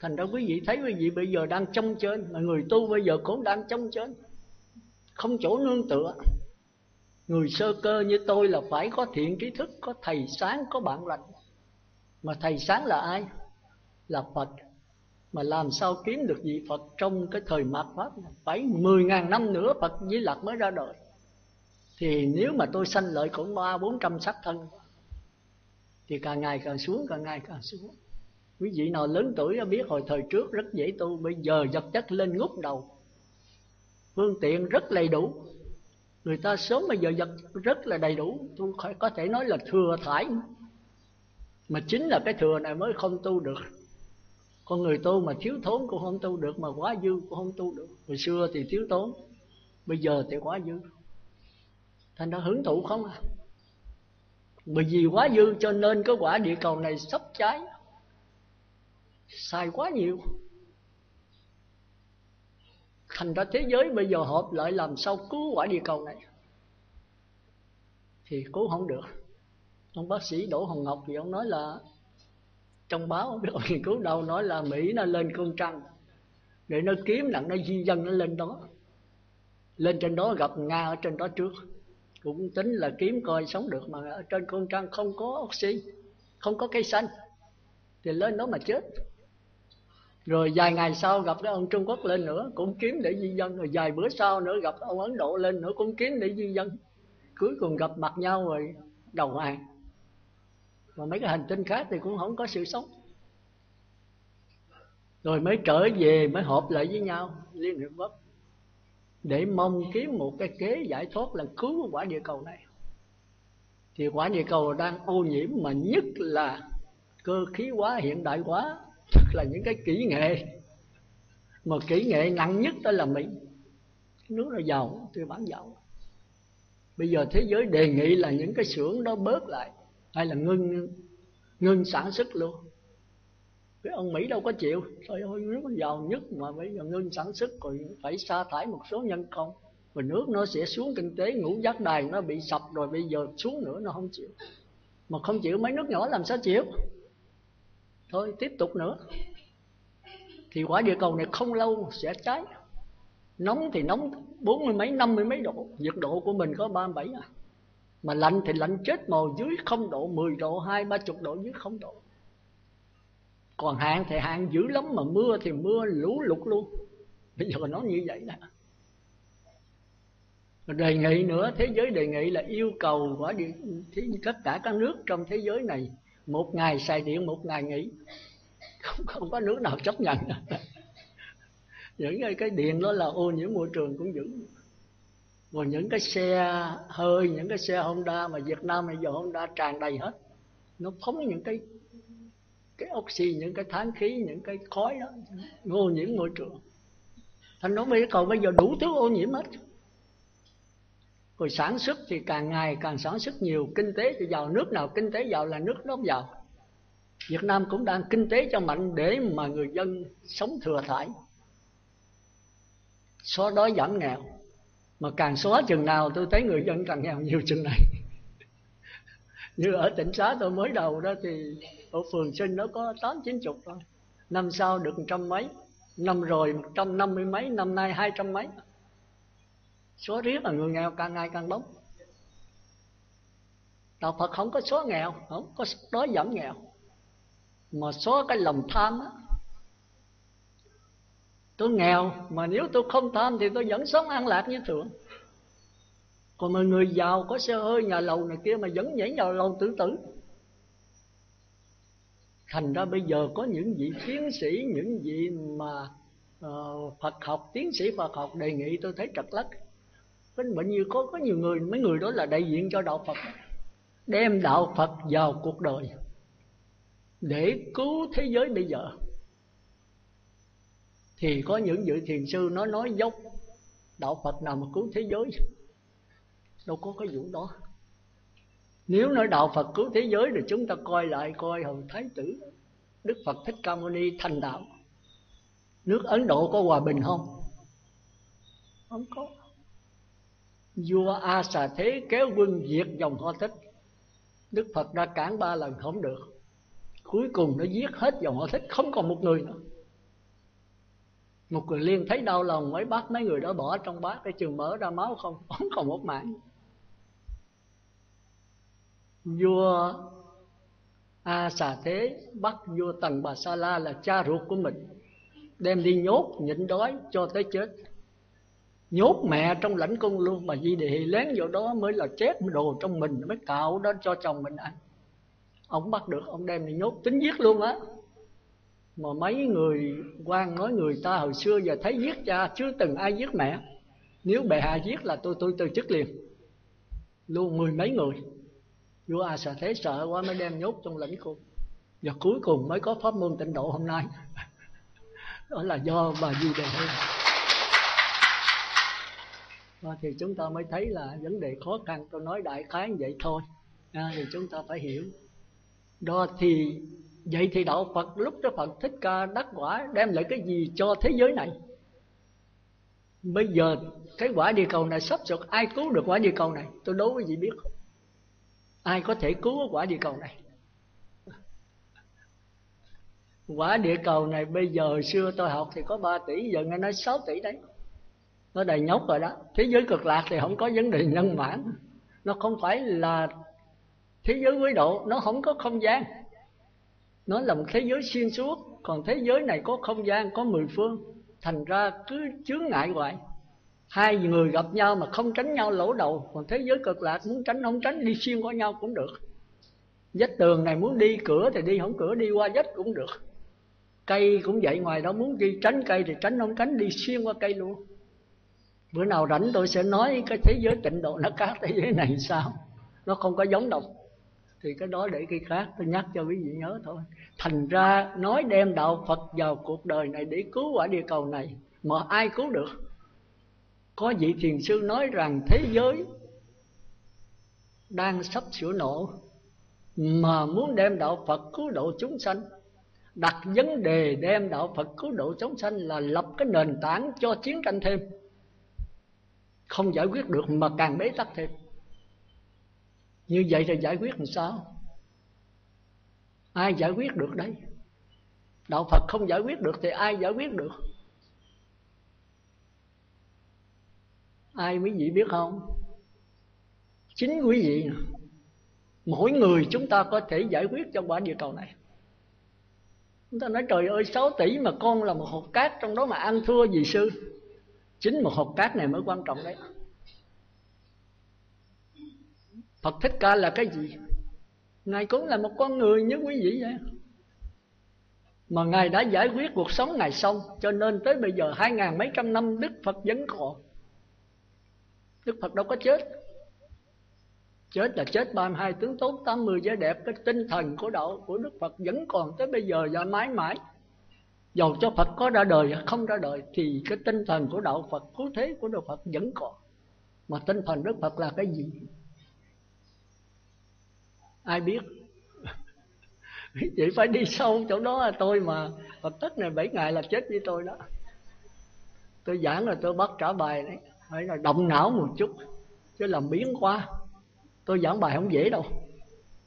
Thành ra quý vị thấy quý vị bây giờ đang trông trên, mà người tu bây giờ cũng đang trông trên, không chỗ nương tựa. Người sơ cơ như tôi là phải có thiện trí thức, có thầy sáng, có bạn lành. Mà thầy sáng là ai? Là Phật. Mà làm sao kiếm được vị Phật trong cái thời mạt Pháp này? Phải mười ngàn năm nữa Phật Di Lặc mới ra đời. Thì nếu mà tôi sanh lợi cũng ba bốn trăm sát thân, thì càng ngày càng xuống, càng ngày càng xuống. Quý vị nào lớn tuổi biết hồi thời trước rất dễ tu, bây giờ vật chất lên ngút đầu, phương tiện rất đầy đủ. Người ta sớm bây giờ vật rất là đầy đủ, tôi có thể nói là thừa thải. Mà chính là cái thừa này mới không tu được. Con người tu mà thiếu thốn cũng không tu được, mà quá dư cũng không tu được. Hồi xưa thì thiếu thốn, bây giờ thì quá dư. Thành ra hưởng thụ không à? Bởi vì quá dư cho nên cái quả địa cầu này sắp cháy, xài quá nhiều. Thành ra thế giới bây giờ họp lại làm sao cứu quả địa cầu này thì cứu không được. Ông bác sĩ Đỗ Hồng Ngọc thì ông nói là trong báo, ông biết ông nghiên cứu đâu, nói là Mỹ nó lên con trăng để nó kiếm đặng nó di dân nó lên đó, lên trên đó gặp Nga ở trên đó trước, cũng tính là kiếm coi sống được. Mà ở trên con trăng không có oxy, không có cây xanh, thì lên đó mà chết. Rồi vài ngày sau gặp cái ông Trung Quốc lên nữa, cũng kiếm để di dân. Rồi vài bữa sau nữa gặp ông Ấn Độ lên nữa, cũng kiếm để di dân. Cuối cùng gặp mặt nhau rồi đầu hàng. Và mấy cái hành tinh khác thì cũng không có sự sống. Rồi mới trở về, mới họp lại với nhau Liên Hiệp Quốc để mong kiếm một cái kế giải thoát, là cứu quả địa cầu này. Thì quả địa cầu đang ô nhiễm, mà nhất là cơ khí hóa, hiện đại hóa, tức là những cái kỹ nghệ, mà kỹ nghệ nặng nhất đó là Mỹ. Nước nó giàu, tư bản giàu. Bây giờ thế giới đề nghị là những cái xưởng đó bớt lại, hay là ngưng ngưng sản xuất luôn. Cái ông Mỹ đâu có chịu. Thôi ôi, nước nó giàu nhất mà bây giờ ngưng sản xuất rồi phải sa thải một số nhân công, rồi nước nó sẽ xuống kinh tế. Ngũ giác đài nó bị sập rồi, bây giờ xuống nữa nó không chịu. Mà không chịu mấy nước nhỏ làm sao chịu. Thôi tiếp tục nữa thì quả địa cầu này không lâu sẽ cháy. Nóng thì nóng bốn mươi mấy, năm mươi mấy độ. Nhiệt độ của mình có ba mươi bảy à. Mà lạnh thì lạnh chết màu, dưới không độ, mười độ, hai ba chục độ, dưới không độ. Còn hạn thì hạn dữ lắm, mà mưa thì mưa lũ lụt luôn. Bây giờ nó như vậy nè. Đề nghị nữa, thế giới đề nghị là yêu cầu quả địa, tất cả các nước trong thế giới này một ngày xài điện, một ngày nghỉ. Không, không có nước nào chấp nhận. Những cái điện đó là ô nhiễm môi trường cũng dữ. Rồi những cái xe hơi, những cái xe Honda mà Việt Nam bây giờ Honda tràn đầy hết, nó phóng những cái cái oxy, những cái than khí, những cái khói đó, ô nhiễm môi trường. Thành nói bây giờ bây giờ đủ thứ ô nhiễm hết. Rồi sản xuất thì càng ngày càng sản xuất nhiều, kinh tế thì giàu. Nước nào kinh tế giàu là nước đó giàu. Việt Nam cũng đang kinh tế cho mạnh để mà người dân sống thừa thải, xóa đói giảm nghèo. Mà càng xóa chừng nào tôi thấy người dân càng nghèo nhiều chừng này. Như ở tỉnh xá tôi mới đầu đó thì ở phường sinh nó có tám chín chục thôi. Năm sau được trăm mấy, năm rồi một trăm năm mươi mấy, năm nay hai trăm mấy. Xóa riết là người nghèo càng ngày càng bóng. Đạo Phật không có xóa nghèo, không có đói giảm nghèo, mà xóa cái lòng tham á. Tôi nghèo mà nếu tôi không tham thì tôi vẫn sống an lạc như thường. Còn mà người giàu có xe hơi, nhà lầu này kia mà vẫn nhảy vào lầu tự tử. Thành ra bây giờ có những vị tiến sĩ, những vị mà uh, Phật học, tiến sĩ Phật học đề nghị tôi thấy trật lắc. Bên bệnh như có có nhiều người, mấy người đó là đại diện cho đạo Phật, đem đạo Phật vào cuộc đời để cứu thế giới bây giờ. Thì có những vị thiền sư nó nói dốc, đạo Phật nào mà cứu thế giới, đâu có cái vụ đó. Nếu nói đạo Phật cứu thế giới thì chúng ta coi lại coi hồi Thái tử Đức Phật Thích Ca Mâu Ni thành đạo, nước Ấn Độ có hòa bình không? Không có. Vua A Xà Thế kéo quân diệt dòng họ Thích, Đức Phật đã cản ba lần không được, cuối cùng nó giết hết dòng họ Thích, không còn một người nữa. Mục Kiền Liên thấy đau lòng, mấy bác mấy người đó bỏ trong bát cái trường mở ra máu không, không còn một mảng. Vua A Xà Thế bắt vua Tần Bà Sa La là cha ruột của mình, đem đi nhốt nhịn đói cho tới chết. Nhốt mẹ trong lãnh cung luôn, mà Di Đề lén vô đó mới là chết đồ trong mình, mới cạo đó cho chồng mình ăn. Ông bắt được, ông đem đi nhốt tính giết luôn á. Mà mấy người quan nói người ta hồi xưa giờ thấy giết cha chưa từng ai giết mẹ, nếu bệ hạ giết là tôi tôi từ chức liền luôn. Mười mấy người, vua A Xà Thế sợ quá mới đem nhốt trong lãnh cung. Và cuối cùng mới có pháp môn tịnh độ hôm nay. Đó là do bà Di Đà. Và thì chúng ta mới thấy là vấn đề khó khăn, tôi nói đại khái vậy thôi à, thì chúng ta phải hiểu đó. Thì vậy thì đạo Phật lúc đó Phật Thích Ca đắc quả đem lại cái gì cho thế giới này? Bây giờ cái quả địa cầu này sắp sụp, ai cứu được quả địa cầu này? Tôi đố quý vị biết không? Ai có thể cứu quả địa cầu này? Quả địa cầu này bây giờ, xưa tôi học thì có ba tỷ, giờ nghe nói sáu tỷ đấy. Nó đầy nhóc rồi đó. Thế giới cực lạc thì không có vấn đề nhân mãn. Nó không phải là thế giới quý độ, nó không có không gian. Nó là một thế giới xuyên suốt. Còn thế giới này có không gian, có mười phương. Thành ra cứ chướng ngại hoài. Hai người gặp nhau mà không tránh nhau lỗ đầu. Còn thế giới cực lạc muốn tránh không tránh, đi xuyên qua nhau cũng được. Vách tường này muốn đi cửa thì đi, không cửa đi qua vách cũng được. Cây cũng vậy, ngoài đó muốn đi tránh cây thì tránh không tránh, đi xuyên qua cây luôn. Bữa nào rảnh tôi sẽ nói cái thế giới tịnh độ nó khác thế giới này sao. Nó không có giống đâu. Thì cái đó để khi khác tôi nhắc cho quý vị nhớ thôi. Thành ra nói đem đạo Phật vào cuộc đời này để cứu quả địa cầu này mà ai cứu được. Có vị thiền sư nói rằng thế giới đang sắp sửa nổ, mà muốn đem đạo Phật cứu độ chúng sanh, đặt vấn đề đem đạo Phật cứu độ chúng sanh là lập cái nền tảng cho chiến tranh thêm. Không giải quyết được mà càng bế tắc thêm. Như vậy thì giải quyết làm sao? Ai giải quyết được đấy? Đạo Phật không giải quyết được thì ai giải quyết được? Ai quý vị biết không? Chính quý vị. Mỗi người chúng ta có thể giải quyết cho quả địa cầu này. Chúng ta nói trời ơi, sáu tỷ mà con là một hột cát trong đó mà ăn thua gì sư? Chính một hột cát này mới quan trọng đấy. Phật Thích Ca là cái gì? Ngài cũng là một con người như quý vị vậy. Mà Ngài đã giải quyết cuộc sống Ngài xong. Cho nên tới bây giờ hai ngàn mấy trăm năm Đức Phật vẫn còn. Đức Phật đâu có chết. Chết là chết ba mươi hai tướng tốt, tám mươi vẻ đẹp. Cái tinh thần của đạo của Đức Phật vẫn còn tới bây giờ và mãi mãi. Dầu cho Phật có ra đời hay không ra đời thì cái tinh thần của đạo Phật, cứu thế của đạo Phật vẫn còn. Mà tinh thần Đức Phật là cái gì? Ai biết? Chị phải đi sâu chỗ đó là tôi mà. Phật Thất này bảy ngày là chết với tôi đó. Tôi giảng là tôi bắt trả bài đấy. Phải là động não một chút chứ làm biến quá. Tôi giảng bài không dễ đâu.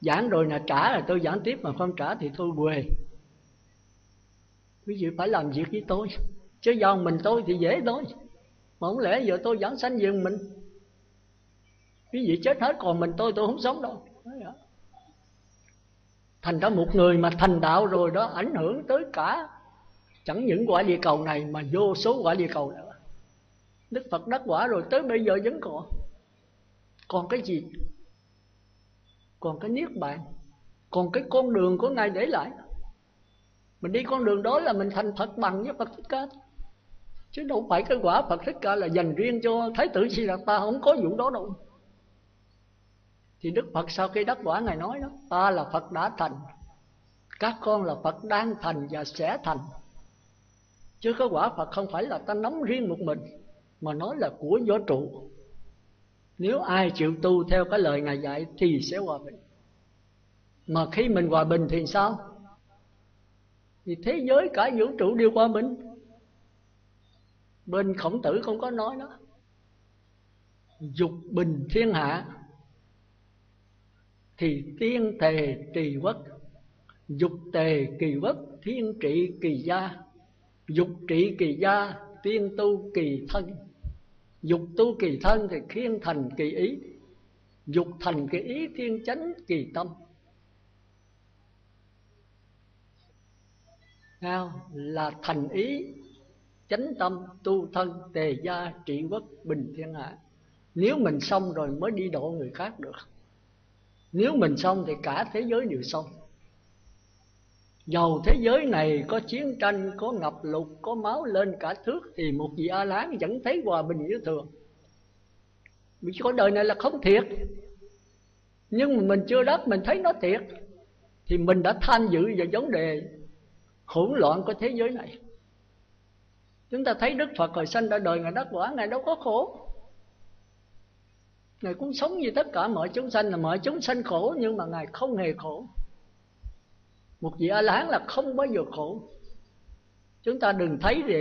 Giảng rồi là trả là tôi giảng tiếp, mà không trả thì tôi quê. Quý vị phải làm việc với tôi. Chứ do mình tôi thì dễ thôi. Mà không lẽ giờ tôi giảng sanh về mình. Quý vị chết hết còn mình tôi tôi không sống đâu. Thành ra một người mà thành đạo rồi đó ảnh hưởng tới cả chẳng những quả địa cầu này mà vô số quả địa cầu nữa. Đức Phật đắc quả rồi tới bây giờ vẫn còn. Còn cái gì? Còn cái niết bàn. Còn cái con đường của Ngài để lại. Mình đi con đường đó là mình thành Phật bằng với Phật Thích Ca. Chứ đâu phải cái quả Phật Thích Ca là dành riêng cho Thái tử Siddhartha, không có vụ đó đâu. Thì Đức Phật sau khi đắc quả Ngài nói đó, ta là Phật đã thành, các con là Phật đang thành và sẽ thành. Chứ cái quả Phật không phải là ta nắm riêng một mình, mà nói là của vũ trụ. Nếu ai chịu tu theo cái lời Ngài dạy thì sẽ hòa bình. Mà khi mình hòa bình thì sao? Thì thế giới cả vũ trụ đều hòa bình. Bên Khổng Tử không có nói đó. Dục bình thiên hạ thì tiên tề trì quốc, dục tề kỳ quốc, thiên trị kỳ gia. Dục trị kỳ gia, tiên tu kỳ thân. Dục tu kỳ thân thì thiên thành kỳ ý. Dục thành kỳ ý, thiên chánh kỳ tâm. Là thành ý, chánh tâm, tu thân, tề gia, trị quốc, bình thiên hạ. Nếu mình xong rồi mới đi độ người khác được. Nếu mình xong thì cả thế giới đều xong. Dầu thế giới này có chiến tranh, có ngập lụt, có máu lên cả thước thì một vị A Lán vẫn thấy hòa bình như thường. Vì có đời này là không thiệt. Nhưng mà mình chưa đắc, mình thấy nó thiệt. Thì mình đã tham dự vào vấn đề hỗn loạn của thế giới này. Chúng ta thấy Đức Phật hồi sanh ra đời Ngài đắc quả, Ngài đâu có khổ. Ngài cũng sống như tất cả mọi chúng sanh, là mọi chúng sanh khổ nhưng mà Ngài không hề khổ. Một vị A-la-hán là không bao giờ khổ. Chúng ta đừng thấy thì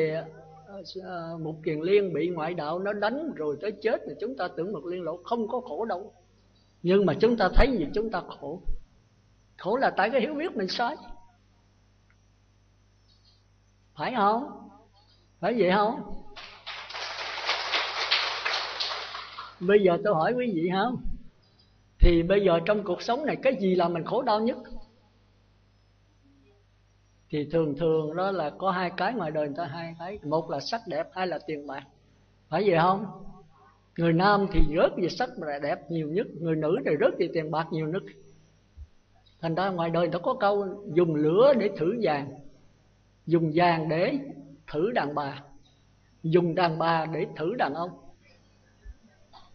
Mục Kiền Liên bị ngoại đạo nó đánh rồi tới chết thì chúng ta tưởng Mục Liên Lộ không có khổ đâu. Nhưng mà chúng ta thấy gì chúng ta khổ. Khổ là tại cái hiểu biết mình sai, phải không? Phải vậy không? Bây giờ tôi hỏi quý vị không, thì bây giờ trong cuộc sống này cái gì làm mình khổ đau nhất? Thì thường thường đó là có hai cái ngoài đời người ta hai cái, một là sắc đẹp, hai là tiền bạc, phải vậy không? Người nam thì rớt về sắc đẹp nhiều nhất, người nữ thì rớt về tiền bạc nhiều nhất. Thành ra ngoài đời người ta có câu dùng lửa để thử vàng, dùng vàng để thử đàn bà, dùng đàn bà để thử đàn ông,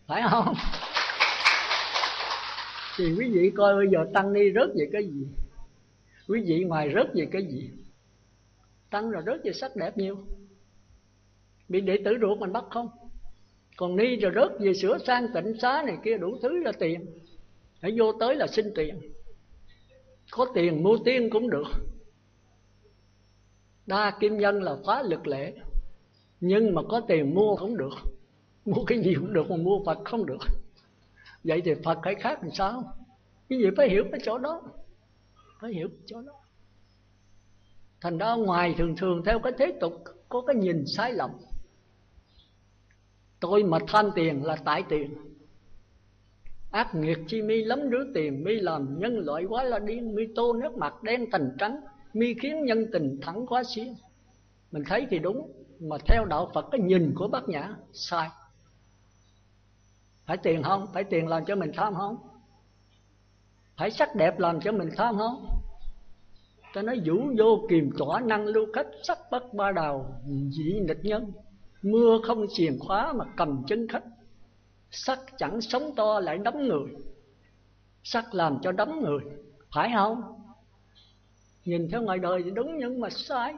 phải không? Thì quý vị coi bây giờ tăng ni rớt về cái gì, quý vị ngoài rớt về cái gì? Tăng rồi rớt về sắc đẹp nhiều, bị đệ tử ruột mình bắt không. Còn ni rồi rớt về sửa sang tịnh xá này kia đủ thứ là tiền, hãy vô tới là xin tiền, có tiền mua tiên cũng được. Đa kim nhân là phá lực lệ, nhưng mà có tiền mua không được, mua cái gì cũng được mà mua Phật không được. Vậy thì Phật phải khác làm sao? Cái gì phải hiểu cái chỗ đó, phải hiểu cái chỗ đó. Thành ra ngoài thường thường theo cái thế tục có cái nhìn sai lầm. Tôi mà tham tiền là tại tiền, ác nghiệt chi mi lắm đứa tiền, mi làm nhân loại quá là điên, mi tô nước mặt đen thành trắng, mi khiến nhân tình thẳng quá xiên. Mình thấy thì đúng, mà theo đạo Phật cái nhìn của Bát Nhã sai. Phải tiền không? Phải tiền làm cho mình tham không? Phải sắc đẹp làm cho mình tham không? Cho nó vũ vô kiềm tỏa năng lưu khách, sắc bất ba đào dị nghịch nhân, mưa không chìa khóa mà cầm chân khách, sắc chẳng sống to lại đấm người, sắc làm cho đấm người, phải không? Nhìn theo ngoài đời thì đúng nhưng mà sai,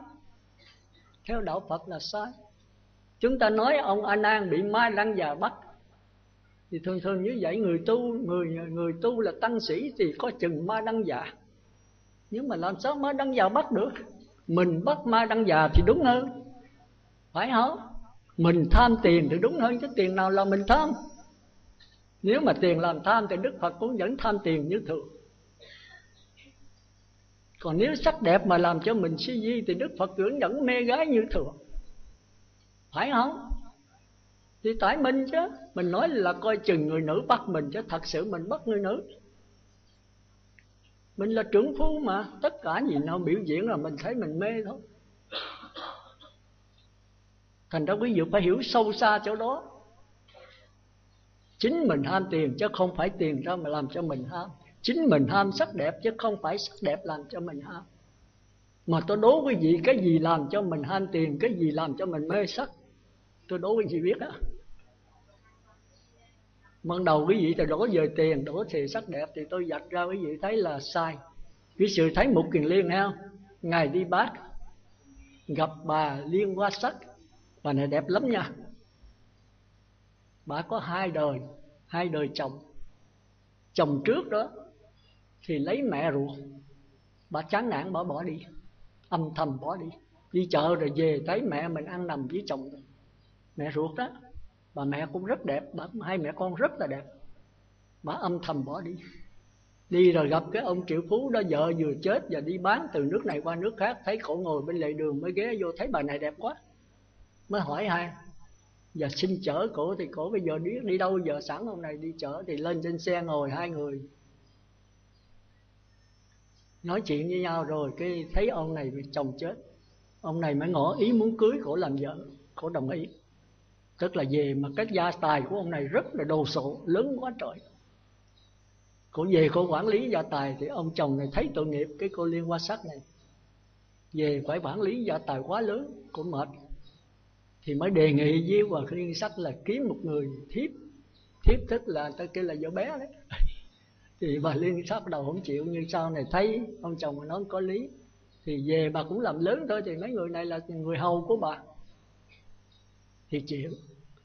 theo đạo Phật là sai. Chúng ta nói ông Anan bị ma lăng già bắt, thì thường thường như vậy. Người tu người người tu là tăng sĩ thì có chừng ma đăng già, nhưng mà làm sao ma đăng già bắt được? Mình bắt ma đăng già thì đúng hơn, phải không? Mình tham tiền thì đúng hơn, chứ tiền nào là mình tham? Nếu mà tiền làm tham thì Đức Phật cũng vẫn tham tiền như thường. Còn nếu sắc đẹp mà làm cho mình si di thì Đức Phật cũng vẫn mê gái như thường, phải không? Thì tại mình chứ, mình nói là coi chừng người nữ bắt mình, chứ thật sự mình bắt người nữ. Mình là trưởng phu mà, tất cả gì nào biểu diễn là mình thấy mình mê thôi. Thành ra quý vị phải hiểu sâu xa chỗ đó. Chính mình ham tiền chứ không phải tiền ra mà làm cho mình ham. Chính mình ham sắc đẹp chứ không phải sắc đẹp làm cho mình ham. Mà tôi đố quý vị cái gì làm cho mình ham tiền, cái gì làm cho mình mê sắc? Tôi đố quý vị biết á. Ban đầu quý vị thì đổ về tiền, đổ về sắc đẹp, thì tôi vạch ra quý vị thấy là sai. Quý vị thấy Mục Kiền Liên không? Ngài đi bác gặp bà Liên Hoa Sắc, bà này đẹp lắm nha. Bà có hai đời, hai đời chồng. Chồng trước đó thì lấy mẹ ruột, bà chán nản bà bỏ đi, âm thầm bỏ đi. Đi chợ rồi về thấy mẹ mình ăn nằm với chồng mình. Mẹ ruột đó, bà mẹ cũng rất đẹp, bà, hai mẹ con rất là đẹp. Bà âm thầm bỏ đi. Đi rồi gặp cái ông triệu phú đó, vợ vừa chết và đi bán từ nước này qua nước khác. Thấy cổ ngồi bên lề đường mới ghé vô, thấy bà này đẹp quá, mới hỏi hai và xin chở cổ. Thì cổ bây giờ đi, đi đâu giờ, sẵn hôm nay đi chở. Thì lên trên xe ngồi hai người nói chuyện với nhau, rồi cái thấy ông này bị chồng chết, ông này mới ngỏ ý muốn cưới cổ làm vợ, cổ đồng ý. Tức là về mà cái gia tài của ông này rất là đồ sộ, lớn quá trời. Cổ về cổ quản lý gia tài, thì ông chồng này thấy tội nghiệp cái cô Liên Hoa Sắc này, về phải quản lý gia tài quá lớn, cổ mệt. Thì mới đề nghị với Hoàng Liên Sách là kiếm một người thiếp. Thiếp tức là ta kêu là vợ bé đấy. Thì bà Liên Sách đầu không chịu, nhưng sau này thấy ông chồng mà nói có lý, thì về bà cũng làm lớn thôi. Thì mấy người này là người hầu của bà, thì chịu.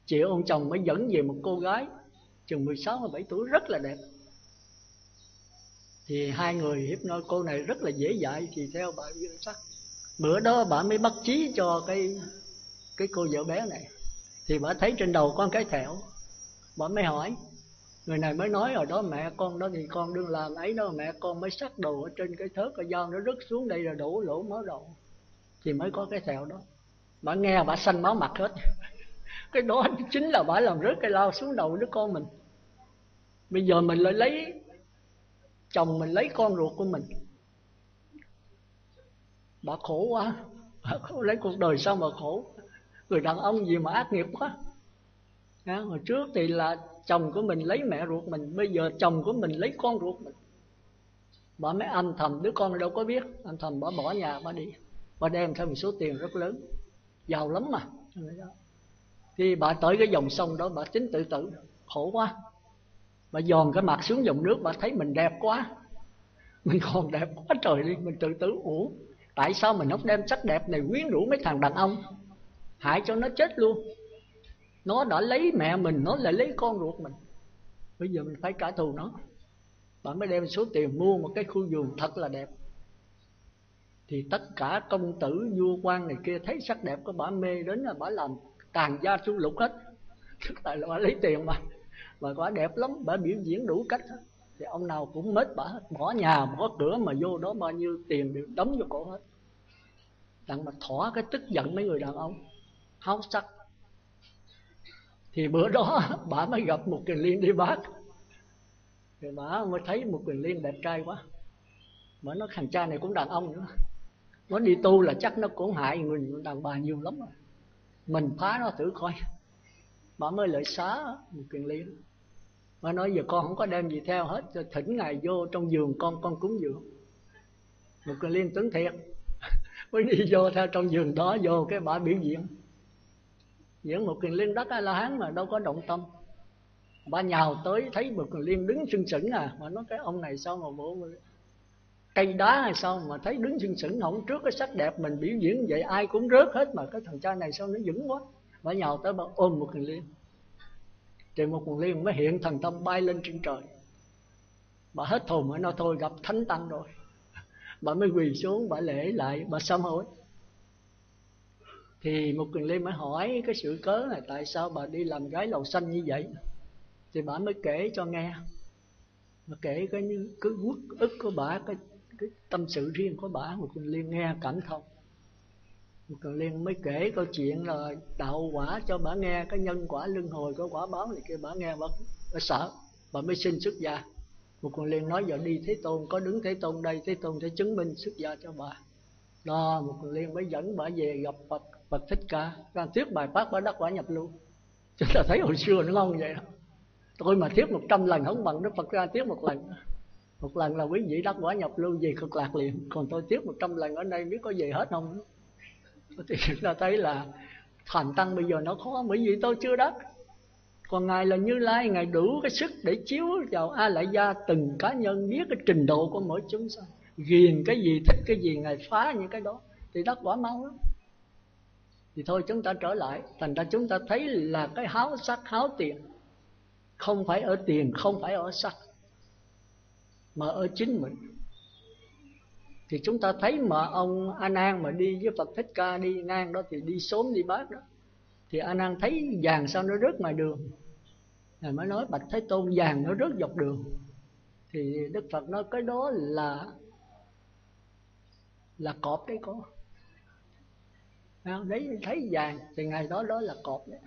Chịu ông chồng mới dẫn về một cô gái chừng mười sáu mười bảy tuổi rất là đẹp. Thì hai người hiếp nói cô này rất là dễ dạy, thì theo bà Liên Sách. Bữa đó bà mới bắt chí cho cái... cái cô vợ bé này. Thì bà thấy trên đầu có một cái thẹo, bà mới hỏi Người này mới nói, rồi đó mẹ con đó thì con đương làm ấy đó, mẹ con mới xắt đồ ở trên cái thớt, cái dao nó rớt xuống đây là đổ lỗ máu đầu thì mới có cái thẹo đó. Bà nghe bà xanh máu mặt hết. Cái đó chính là bà làm rớt cái lao xuống đầu đứa con mình. Bây giờ mình lại lấy chồng mình, lấy con ruột của mình, bà khổ quá. Bà khổ, lấy cuộc đời sao mà khổ. Người đàn ông gì mà ác nghiệp quá. Hồi trước thì là chồng của mình lấy mẹ ruột mình, bây giờ chồng của mình lấy con ruột mình. Bà mới âm thầm, đứa con đâu có biết, âm thầm bà bỏ nhà bà đi. Bà đem theo một số tiền rất lớn, giàu lắm mà. Thì bà tới cái dòng sông đó, bà tính tự tử, khổ quá. Bà dòn cái mặt xuống dòng nước, bà thấy mình đẹp quá, mình còn đẹp quá trời đi, mình tự tử. Ủa, tại sao mình không đem sắc đẹp này quyến rũ mấy thằng đàn ông, hại cho nó chết luôn. Nó đã lấy mẹ mình, nó lại lấy con ruột mình, bây giờ mình phải trả thù nó. Bà mới đem số tiền mua một cái khu vườn thật là đẹp. Thì tất cả công tử vua quan này kia thấy sắc đẹp của bà mê đến là bà làm tàn gia xu lục hết. Tức tại là bà lấy tiền mà, bà quá đẹp lắm, bà biểu diễn đủ cách hết. Thì ông nào cũng mết bà hết, bỏ nhà bỏ cửa mà vô đó bao nhiêu tiền đều đóng vô cổ hết. Đặng mà thỏa cái tức giận mấy người đàn ông háo sắc. Thì bữa đó bà mới gặp Mục Kiền Liên đi bác. Thì bà mới thấy Mục Kiền Liên đẹp trai quá, mà nó thằng cha này cũng đàn ông nữa, nó đi tu là chắc nó cũng hại người đàn bà nhiều lắm rồi, mình phá nó thử coi. Bà mới lợi xá Mục Kiền Liên, bà nói giờ con không có đem gì theo hết, thỉnh ngài vô trong giường con, con cúng dường. Mục Kiền Liên tưởng thiệt, mới đi vô theo trong giường đó, vô cái bà biểu diễn. Diễn Mục Kiền Liên đắc A La Hán mà đâu có động tâm. Bà nhào tới thấy Mục Kiền Liên đứng sừng sững à, mà nói cái ông này sao mà bộ cây đá hay sao mà thấy đứng sừng sững, hổng trước cái sắc đẹp mình biểu diễn vậy ai cũng rớt hết, mà cái thằng cha này sao nó vững quá. Bà nhào tới bà ôm Mục Kiền Liên, thì Mục Kiền Liên mới hiện thần tâm bay lên trên trời. Bà hết thồn mới nói thôi gặp thánh tăng rồi. Bà mới quỳ xuống, bà lễ lại, bà sám hối. Thì Mục Kiền Liên mới hỏi cái sự cớ này, tại sao bà đi làm gái lầu xanh như vậy. Thì bà mới kể cho nghe, mà kể cái cái uất ức của bà, cái, cái tâm sự riêng của bà. Mục Kiền Liên nghe cảm thông. Mục Kiền Liên mới kể câu chuyện là đạo quả cho bà nghe, cái nhân quả luân hồi của quả báo này kia, bà nghe bà, bà sợ, bà mới xin xuất gia. Mục Kiền Liên nói giờ đi Thế Tôn, có đứng Thế Tôn đây, Thế Tôn sẽ chứng minh xuất gia cho bà. Đó, Mục Kiền Liên mới dẫn bà về gặp Phật Phật Thích Ca, đang thuyết bài pháp bà đắc quả nhập lưu. Chúng ta thấy hồi xưa nó ngon vậy đó. Tôi mà thuyết một trăm lần không bằng Đức Phật ra thuyết một lần. Một lần là quý vị đắc quả nhập lưu về Cực Lạc liền. Còn tôi thuyết một trăm lần ở đây biết có về hết không. Thì chúng ta thấy là thành tăng bây giờ nó khó, bởi vì tôi chưa đắc. Còn ngài là Như Lai, ngài đủ cái sức để chiếu vào A Lại Gia, từng cá nhân biết cái trình độ của mỗi chúng sanh, ghiền cái gì thích cái gì, ngài phá những cái đó thì đắc quả mau lắm. Thì thôi chúng ta trở lại, thành ra chúng ta thấy là cái háo sắc háo tiền không phải ở tiền, không phải ở sắc, mà ở chính mình. Thì chúng ta thấy mà ông Anan mà đi với Phật Thích Ca đi ngang đó, thì đi xóm đi bát đó, thì Anan thấy vàng sao nó rớt ngoài đường, ngài mới nói Bạch Thế Tôn vàng nó rớt dọc đường. Thì Đức Phật nói cái đó là là cọp đấy con. Đấy, thấy vàng thì ngày đó đó là cọp đấy.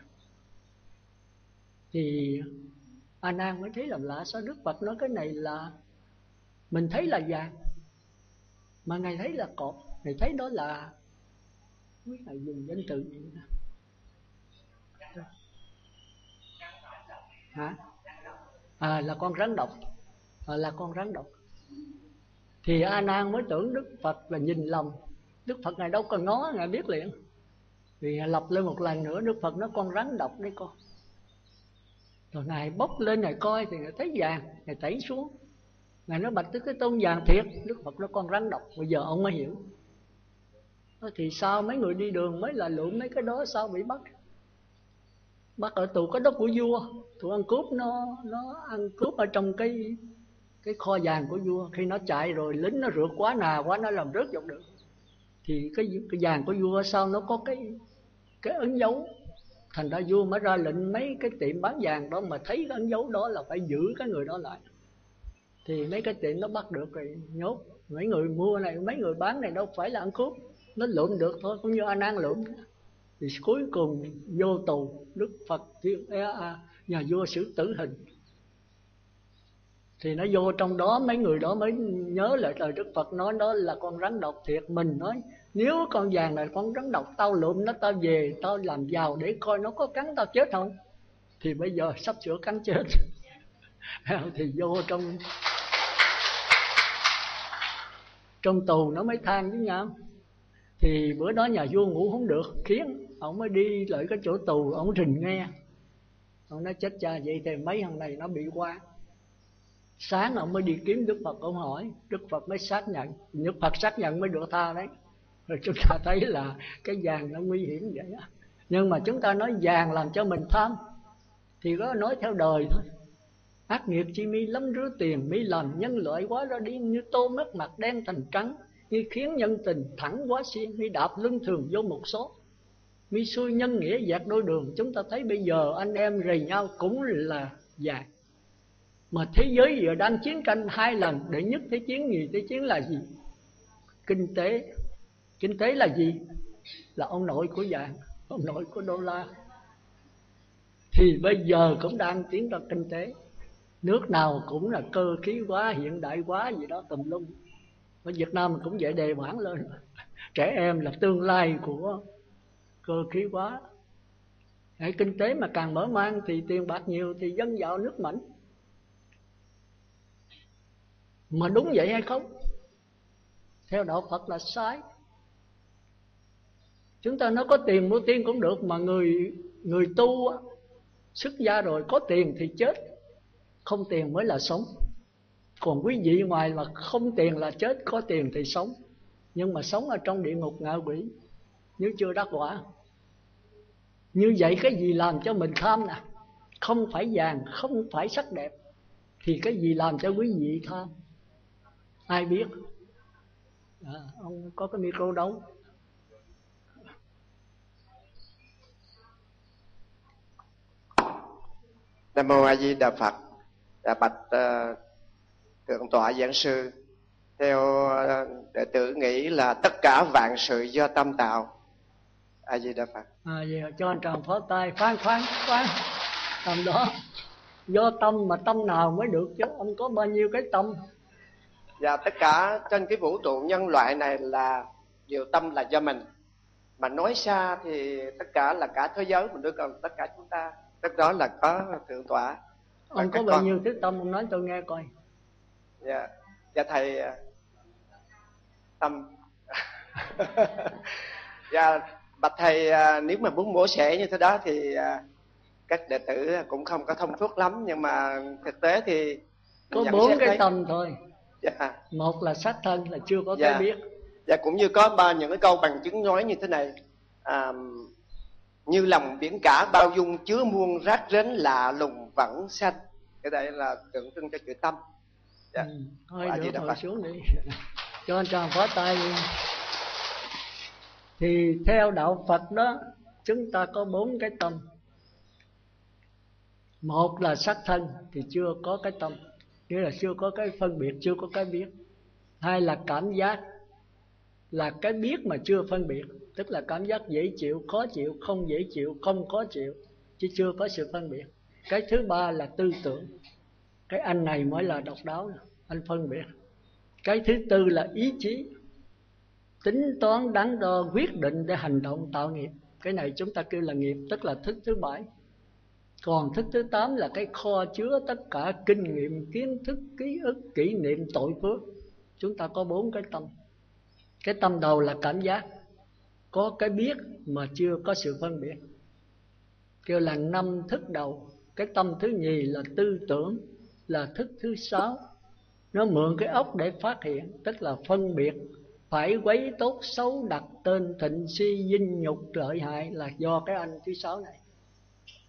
Thì A Nan mới thấy làm lạ, sao Đức Phật nói cái này là mình thấy là vàng mà ngài thấy là cọp, ngài thấy đó là quý ngài dùng danh từ gì đó. Hả? À, là con rắn độc, à, là con rắn độc. Thì A Nan mới tưởng Đức Phật là nhìn lầm. Đức Phật ngài đâu còn ngó, ngài biết liền. Thì ngài lặp lên một lần nữa, Đức Phật nói con rắn độc đấy con. Rồi ngài bốc lên ngài coi thì ngài thấy vàng, ngài tẩy xuống, ngài nói Bạch Thế Tôn vàng thiệt. Đức Phật nói con rắn độc. Bây giờ ông mới hiểu. Nói, thì sao mấy người đi đường mới là lượm mấy cái đó, sao bị bắt? Bắt ở tù, cái đó của vua. Tụi ăn cướp nó nó ăn cướp ở trong cái cái kho vàng của vua. Khi nó chạy rồi lính nó rượt quá nà quá, nó làm rớt dọc đường. Thì cái, cái vàng của vua sao nó có cái cái ấn dấu Thành ra vua mới ra lệnh mấy cái tiệm bán vàng đó mà thấy cái ấn dấu đó là phải giữ cái người đó lại. Thì mấy cái tiệm nó bắt được rồi nhốt. Mấy người mua này, mấy người bán này đâu phải là ăn cướp, nó lượm được thôi, cũng như Anan lượm. Thì cuối cùng vô tù, Đức Phật nhà vua xử tử hình. Thì nó vô trong đó, mấy người đó mới nhớ lại lời Đức Phật nói, đó là con rắn độc thiệt. Mình nói nếu con vàng này con rắn độc, tao lượm nó, tao về tao làm giàu để coi nó có cắn tao chết không. Thì bây giờ sắp sửa cắn chết. Thì vô trong Trong tù nó mới than chứ nha. Thì bữa đó nhà vua ngủ không được, khiến ông mới đi lại cái chỗ tù, ông rình nghe. Ông nói chết cha, vậy thì mấy thằng này nó bị qua. Sáng ông mới đi kiếm Đức Phật, ông hỏi, Đức Phật mới xác nhận. Đức Phật xác nhận mới được tha đấy. Rồi chúng ta thấy là cái vàng nó nguy hiểm vậy đó. Nhưng mà chúng ta nói vàng làm cho mình tham, thì đó nói theo đời thôi. Ác nghiệp chi mi lắm rứa tiền, mi làm nhân loại quá ra đi, như tô mất mặt đen thành trắng, như khiến nhân tình thẳng quá xiên, mi đạp lưng thường vô một số, mi xuôi nhân nghĩa dạt đôi đường. Chúng ta thấy bây giờ anh em rầy nhau cũng là vàng. Mà thế giới giờ đang chiến tranh hai lần, đệ nhất thế chiến, gì thế chiến là gì? Kinh tế. Kinh tế là gì? Là ông nội của vàng, ông nội của đô la. Thì bây giờ cũng đang tiến ra kinh tế. Nước nào cũng là cơ khí quá, hiện đại quá gì đó tùm lum. Ở Việt Nam cũng vậy, đề bản lên. Trẻ em là tương lai của cơ khí quá. Hãy kinh tế mà càng mở mang thì tiền bạc nhiều, thì dân giàu nước mạnh. Mà đúng vậy hay không? Theo đạo Phật là sai. Chúng ta nó có tiền mua tiên cũng được, mà người người tu xuất gia rồi có tiền thì chết, không tiền mới là sống. Còn quý vị ngoài mà không tiền là chết, có tiền thì sống, nhưng mà sống ở trong địa ngục ngạ quỷ nếu chưa đắc quả. Như vậy cái gì làm cho mình tham nè? Không phải vàng, không phải sắc đẹp, thì cái gì làm cho quý vị tham? Ai biết? À, ông có cái micro đâu? Nam mô A Di Đà Phật. Đã bạch uh, thượng tọa giảng sư, theo uh, đệ tử nghĩ là tất cả vạn sự do tâm tạo. A Di Đà Phật. À, vậy cho anh tròn phó tay, khoan khoan khoan, tầm đó do tâm, mà tâm nào mới được chứ, ông có bao nhiêu cái tâm? Và tất cả trên cái vũ trụ nhân loại này là nhiều tâm là do mình. Mà nói xa thì tất cả là cả thế giới mình, đôi còn tất cả chúng ta, tất đó là có thượng tọa. Ông có bao con... nhiêu thứ tâm ông nói tôi nghe coi. Dạ, dạ thầy tâm. Dạ bạch thầy, nếu mà muốn mổ xẻ như thế đó thì các đệ tử cũng không có thông suốt lắm, nhưng mà thực tế thì có bốn cái thấy... tâm thôi. Dạ. Một là sát thân là chưa có dạ. cái biết. Dạ, cũng như có ba những cái câu bằng chứng nói như thế này. À, như lòng biển cả bao dung chứa muôn rác rến lạ lùng vẫn xanh. Cái đây là tượng trưng cho chữ tâm. Dạ. Ừ, thôi được, ngồi xuống đi. Cho anh tròn phó tay đi. Thì theo đạo Phật đó, chúng ta có bốn cái tâm. Một là sắc thân thì chưa có cái tâm, nghĩa là chưa có cái phân biệt, chưa có cái biết. Hai là cảm giác, là cái biết mà chưa phân biệt, tức là cảm giác dễ chịu, khó chịu, không dễ chịu, không khó chịu, chứ chưa có sự phân biệt. Cái thứ ba là tư tưởng, cái anh này mới là độc đáo, anh phân biệt. Cái thứ tư là ý chí, tính toán đắn đo quyết định để hành động tạo nghiệp, cái này chúng ta kêu là nghiệp, tức là thức thứ bảy. Còn thức thứ tám là cái kho chứa tất cả kinh nghiệm, kiến thức, ký ức, kỷ niệm, tội phước. Chúng ta có bốn cái tâm. Cái tâm đầu là cảm giác, có cái biết mà chưa có sự phân biệt, kêu là năm thức đầu. Cái tâm thứ nhì là tư tưởng, là thức thứ sáu. Nó mượn cái óc để phát hiện, tức là phân biệt, phải quấy tốt xấu, đặt tên thịnh si, dinh nhục, lợi hại là do cái anh thứ sáu này.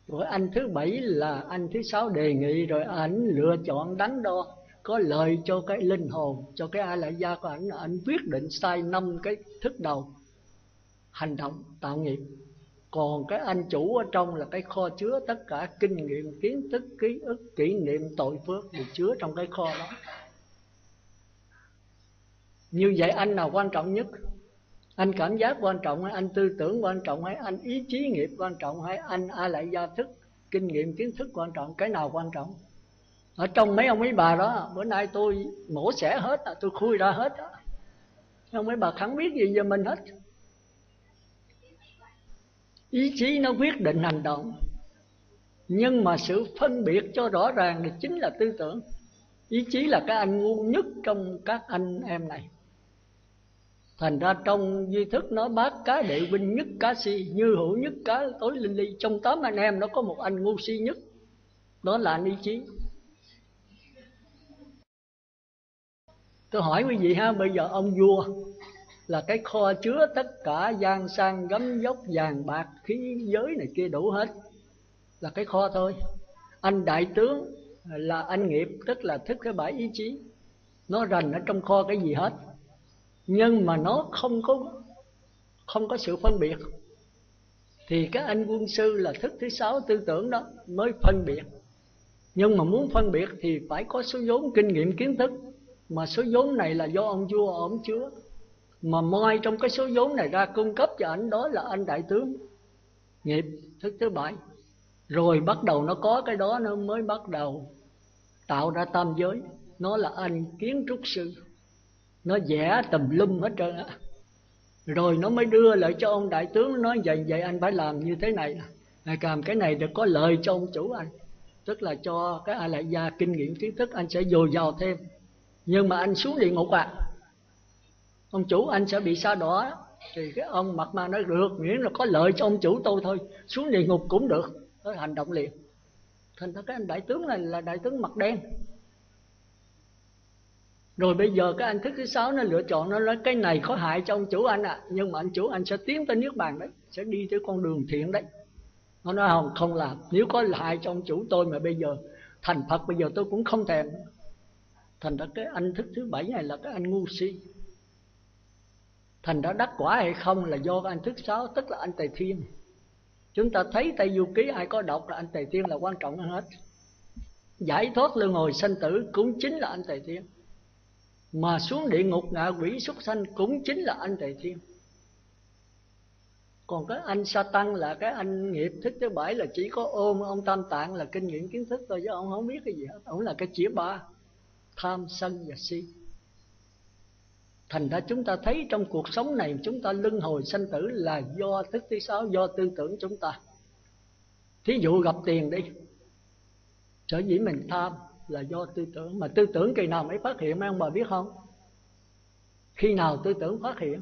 Rồi anh thứ bảy là anh thứ sáu đề nghị, rồi ảnh lựa chọn đắn đo, có lợi cho cái linh hồn, cho cái a la gia của ảnh. Ảnh quyết định sai năm cái thức đầu, hành động tạo nghiệp. Còn cái anh chủ ở trong là cái kho chứa tất cả kinh nghiệm, kiến thức, ký ức, kỷ niệm, tội phước thì chứa trong cái kho đó. Như vậy anh nào quan trọng nhất? Anh cảm giác quan trọng hay anh tư tưởng quan trọng hay anh ý chí nghiệp quan trọng hay anh a lại gia thức, kinh nghiệm, kiến thức quan trọng? Cái nào quan trọng? Ở trong mấy ông mấy bà đó, bữa nay tôi mổ xẻ hết, tôi khui ra hết đó. Mấy ông mấy bà chẳng biết gì về mình hết. Ý chí nó quyết định hành động, nhưng mà sự phân biệt cho rõ ràng thì chính là tư tưởng. Ý chí là cái anh ngu nhất trong các anh em này. Thành ra trong duy thức nó bác cá đệ binh nhất, cá si, như hữu nhất, cá tối linh ly. Trong tám anh em nó có một anh ngu si nhất, đó là anh ý chí. Tôi hỏi quý vị ha, bây giờ ông vua là cái kho chứa tất cả gian sang, gấm dốc, vàng bạc, khí giới này kia đủ hết, là cái kho thôi. Anh đại tướng là anh nghiệp, tức là thức cái bãi ý chí, nó rành ở trong kho cái gì hết, nhưng mà nó không có không có sự phân biệt. Thì cái anh quân sư là thức thứ sáu tư tưởng đó mới phân biệt. Nhưng mà muốn phân biệt thì phải có số vốn kinh nghiệm kiến thức, mà số vốn này là do ông vua ổng chứa, mà moi trong cái số vốn này ra cung cấp cho ảnh, đó là anh đại tướng nghiệp thức thứ bảy. Rồi bắt đầu nó có cái đó nó mới bắt đầu tạo ra tam giới, nó là anh kiến trúc sư, nó vẽ tùm lum hết trơn á. Rồi nó mới đưa lại cho ông đại tướng, nói vậy vậy anh phải làm như thế này, anh làm cái này để có lợi cho ông chủ anh, tức là cho cái ai lại gia kinh nghiệm kiến thức anh sẽ dồi dào thêm. Nhưng mà anh xuống địa ngục à, ông chủ anh sẽ bị sa đọa. Thì cái ông mặt ma nói được, miễn là có lợi cho ông chủ tôi thôi, xuống địa ngục cũng được. Nó hành động liền. Thành ra cái anh đại tướng này là đại tướng mặt đen. Rồi bây giờ cái anh thức thứ sáu nó lựa chọn, nó nói cái này có hại cho ông chủ anh à, nhưng mà anh chủ anh sẽ tiến tới niết bàn đấy, sẽ đi tới con đường thiện đấy. Nó nói không, không làm. Nếu có hại cho ông chủ tôi mà bây giờ thành Phật bây giờ tôi cũng không thèm. Thành ra cái anh thức thứ bảy này là cái anh ngu si. Thành đã đắc quả hay không là do anh thức sáu, tức là anh Tề Thiên. Chúng ta thấy Tây Du Ký ai có đọc là anh Tề Thiên là quan trọng hơn hết. Giải thoát luân hồi sanh tử cũng chính là anh Tề Thiên, mà xuống địa ngục ngạ quỷ súc sanh cũng chính là anh Tề Thiên. Còn cái anh Sa Tăng là cái anh nghiệp thức thứ bảy, là chỉ có ôm ông Tam Tạng là kinh nghiệm kiến thức thôi, chứ ông không biết cái gì hết. Ông là cái chĩa ba tham sân và si. Thành ra chúng ta thấy trong cuộc sống này chúng ta luân hồi sanh tử là do thức thứ sáu, do tư tưởng chúng ta. Thí dụ gặp tiền đi, sở dĩ mình tham là do tư tưởng. Mà tư tưởng kỳ nào mới phát hiện mấy ông bà biết không? Khi nào tư tưởng phát hiện?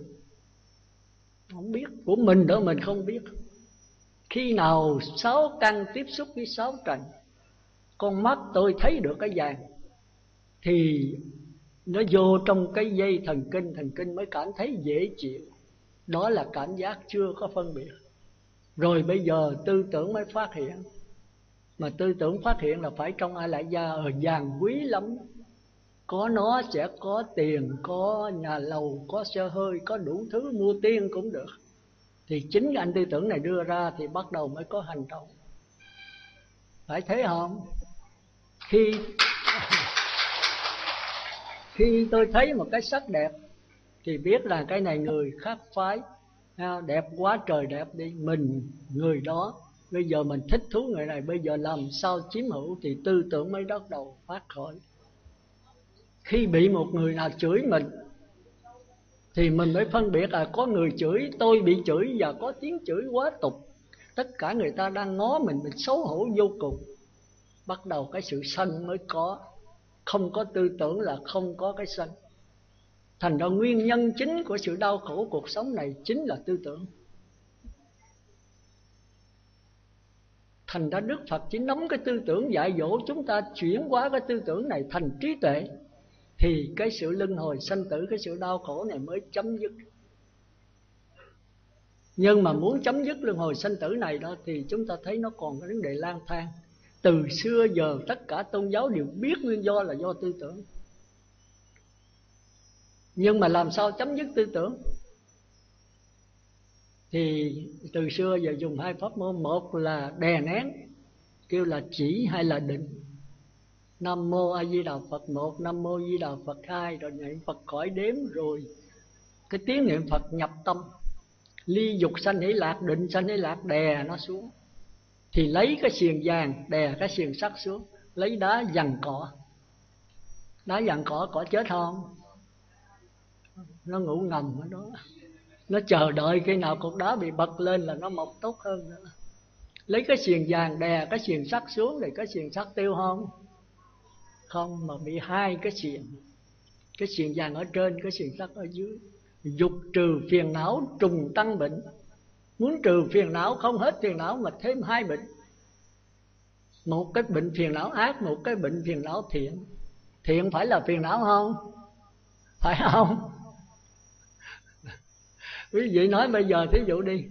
Không biết, của mình đó mình không biết. Khi nào sáu căn tiếp xúc với sáu trần, con mắt tôi thấy được cái vàng thì nó vô trong cái dây thần kinh, thần kinh mới cảm thấy dễ chịu. Đó là cảm giác chưa có phân biệt. Rồi bây giờ tư tưởng mới phát hiện. Mà tư tưởng phát hiện là phải trong ai lại gia ở vàng quý lắm, có nó sẽ có tiền, có nhà lầu, có xe hơi, có đủ thứ, mua tiên cũng được. Thì chính anh tư tưởng này đưa ra thì bắt đầu mới có hành động. Phải thế không? Khi... Khi tôi thấy một cái sắc đẹp thì biết là cái này người khác phái, đẹp quá trời đẹp đi, mình người đó, bây giờ mình thích thú người này, bây giờ làm sao chiếm hữu, thì tư tưởng mới bắt đầu phát khởi. Khi bị một người nào chửi mình thì mình mới phân biệt là có người chửi, tôi bị chửi và có tiếng chửi quá tục, tất cả người ta đang ngó mình, mình xấu hổ vô cùng. Bắt đầu cái sự sân mới có. Không có tư tưởng là không có cái sân. Thành ra nguyên nhân chính của sự đau khổ cuộc sống này chính là tư tưởng. Thành ra Đức Phật chỉ nắm cái tư tưởng dạy dỗ chúng ta chuyển hóa cái tư tưởng này thành trí tuệ, thì cái sự luân hồi sanh tử, cái sự đau khổ này mới chấm dứt. Nhưng mà muốn chấm dứt luân hồi sanh tử này đó thì chúng ta thấy nó còn cái vấn đề lang thang. Từ xưa giờ tất cả tôn giáo đều biết nguyên do là do tư tưởng, nhưng mà làm sao chấm dứt tư tưởng? Thì từ xưa giờ dùng hai pháp môn, một là đè nén, kêu là chỉ hay là định. Nam mô A Di Đà Phật một, Nam mô A Di Đà Phật hai, rồi niệm Phật khỏi đếm, rồi cái tiếng niệm Phật nhập tâm. Ly dục sanh hỷ lạc, định sanh hỷ lạc, đè nó xuống. Thì lấy cái xiềng vàng đè cái xiềng sắt xuống, lấy đá dằn cỏ. Đá dằn cỏ, cỏ chết không? Nó ngủ ngầm ở đó, nó chờ đợi khi nào cục đá bị bật lên là nó mọc tốt hơn nữa. Lấy cái xiềng vàng đè cái xiềng sắt xuống, thì cái xiềng sắt tiêu không? Không, mà bị hai cái xiềng. Cái xiềng vàng ở trên, cái xiềng sắt ở dưới. Dục trừ phiền não trùng tăng bệnh. Muốn trừ phiền não không hết phiền não mà thêm hai bệnh. Một cái bệnh phiền não ác, một cái bệnh phiền não thiện. Thiện phải là phiền não không? Phải không? Quý vị nói bây giờ, thí dụ đi,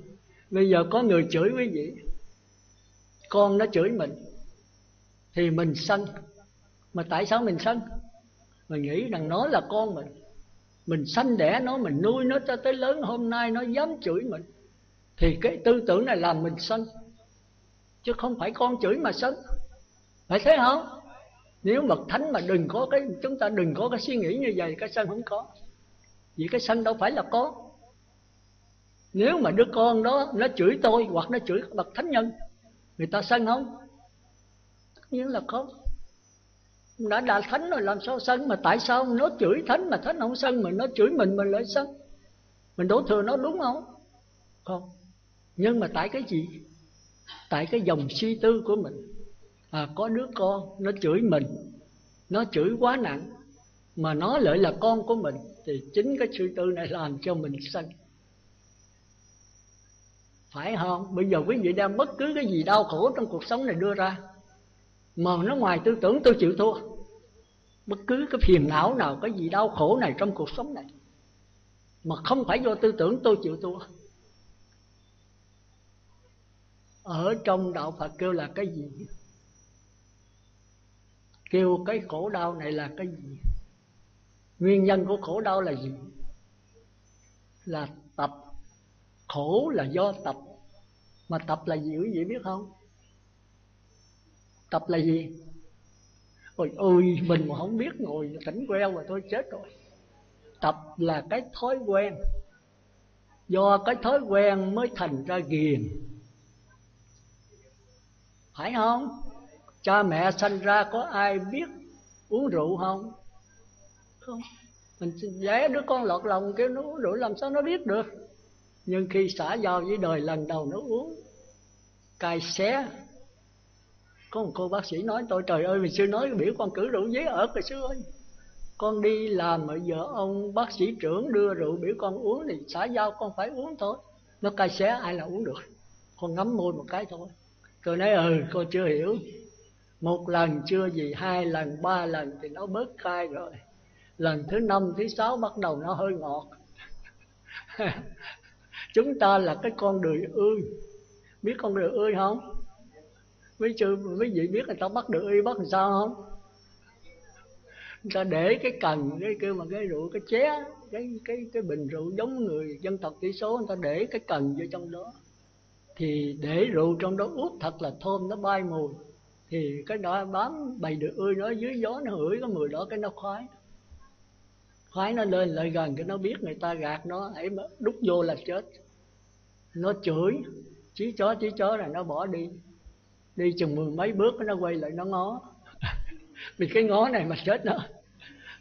bây giờ có người chửi quý vị, con nó chửi mình, thì mình sân. Mà tại sao mình sân? Mình nghĩ rằng nó là con mình, mình sanh đẻ nó, mình nuôi nó cho tới lớn, hôm nay nó dám chửi mình, thì cái tư tưởng này làm mình sân. Chứ không phải con chửi mà sân. Phải thế không? Nếu bậc thánh mà đừng có cái, chúng ta đừng có cái suy nghĩ như vậy, cái sân không có. Vì cái sân đâu phải là con. Nếu mà đứa con đó nó chửi tôi hoặc nó chửi bậc thánh nhân, người ta sân không? Tất nhiên là không. Đã đạt thánh rồi làm sao sân? Mà tại sao nó chửi thánh mà thánh không sân, mà nó chửi mình mình lại sân? Mình đổ thừa nó đúng không? Không. Nhưng mà tại cái gì? Tại cái dòng suy tư của mình. À, có đứa con nó chửi mình, nó chửi quá nặng, mà nó lại là con của mình, thì chính cái suy tư này làm cho mình sân. Phải không? Bây giờ quý vị đem bất cứ cái gì đau khổ trong cuộc sống này đưa ra, mà nó ngoài tư tưởng tôi chịu thua. Bất cứ cái phiền não nào, cái gì đau khổ này trong cuộc sống này, mà không phải do tư tưởng tôi chịu thua. Ở trong đạo Phật kêu là cái gì? Kêu cái khổ đau này là cái gì? Nguyên nhân của khổ đau là gì? Là tập. Khổ là do tập. Mà tập là gì quý vị biết không? Tập là gì? Ôi ôi, mình mà không biết ngồi tỉnh queo mà tôi chết rồi. Tập là cái thói quen. Do cái thói quen mới thành ra ghiền. Phải không? Cha mẹ sanh ra có ai biết uống rượu không? Không. Mình vẽ đứa con lọt lòng kêu nó uống rượu làm sao nó biết được. Nhưng khi xã giao với đời lần đầu nó uống cay xé. Có một cô bác sĩ nói tôi, trời ơi, mình xưa nói biểu con cử rượu giấy ở hồi xưa ơi. Con đi làm mà giờ ông bác sĩ trưởng đưa rượu biểu con uống thì xã giao con phải uống thôi. Nó cay xé ai là uống được. Con ngắm môi một cái thôi. Tôi nói ừ, cô chưa hiểu. Một lần chưa gì, hai lần, ba lần thì nó bớt cay rồi. Lần thứ năm, thứ sáu bắt đầu nó hơi ngọt. Chúng ta là cái con đười ươi. Biết con đười ươi không? Mấy chư, mấy vị biết người ta bắt được y bắt làm sao không? Người ta để cái cần, cái kêu mà cái rượu, cái ché, cái cái cái bình rượu giống người dân tộc thiểu số, người ta để cái cần vô trong đó. Thì để rượu trong đó úp thật là thơm, nó bay mùi. Thì cái đó bám bầy được ươi đó dưới gió nó hửi cái mùi đó, cái nó khoái. Khoái nó lên lại gần, cái nó biết người ta gạt nó, hãy đút vô là chết. Nó chửi, chí chó, chí chó rồi nó bỏ đi. Đi chừng mười mấy bước nó quay lại nó ngó. Vì cái ngó này mà chết nữa.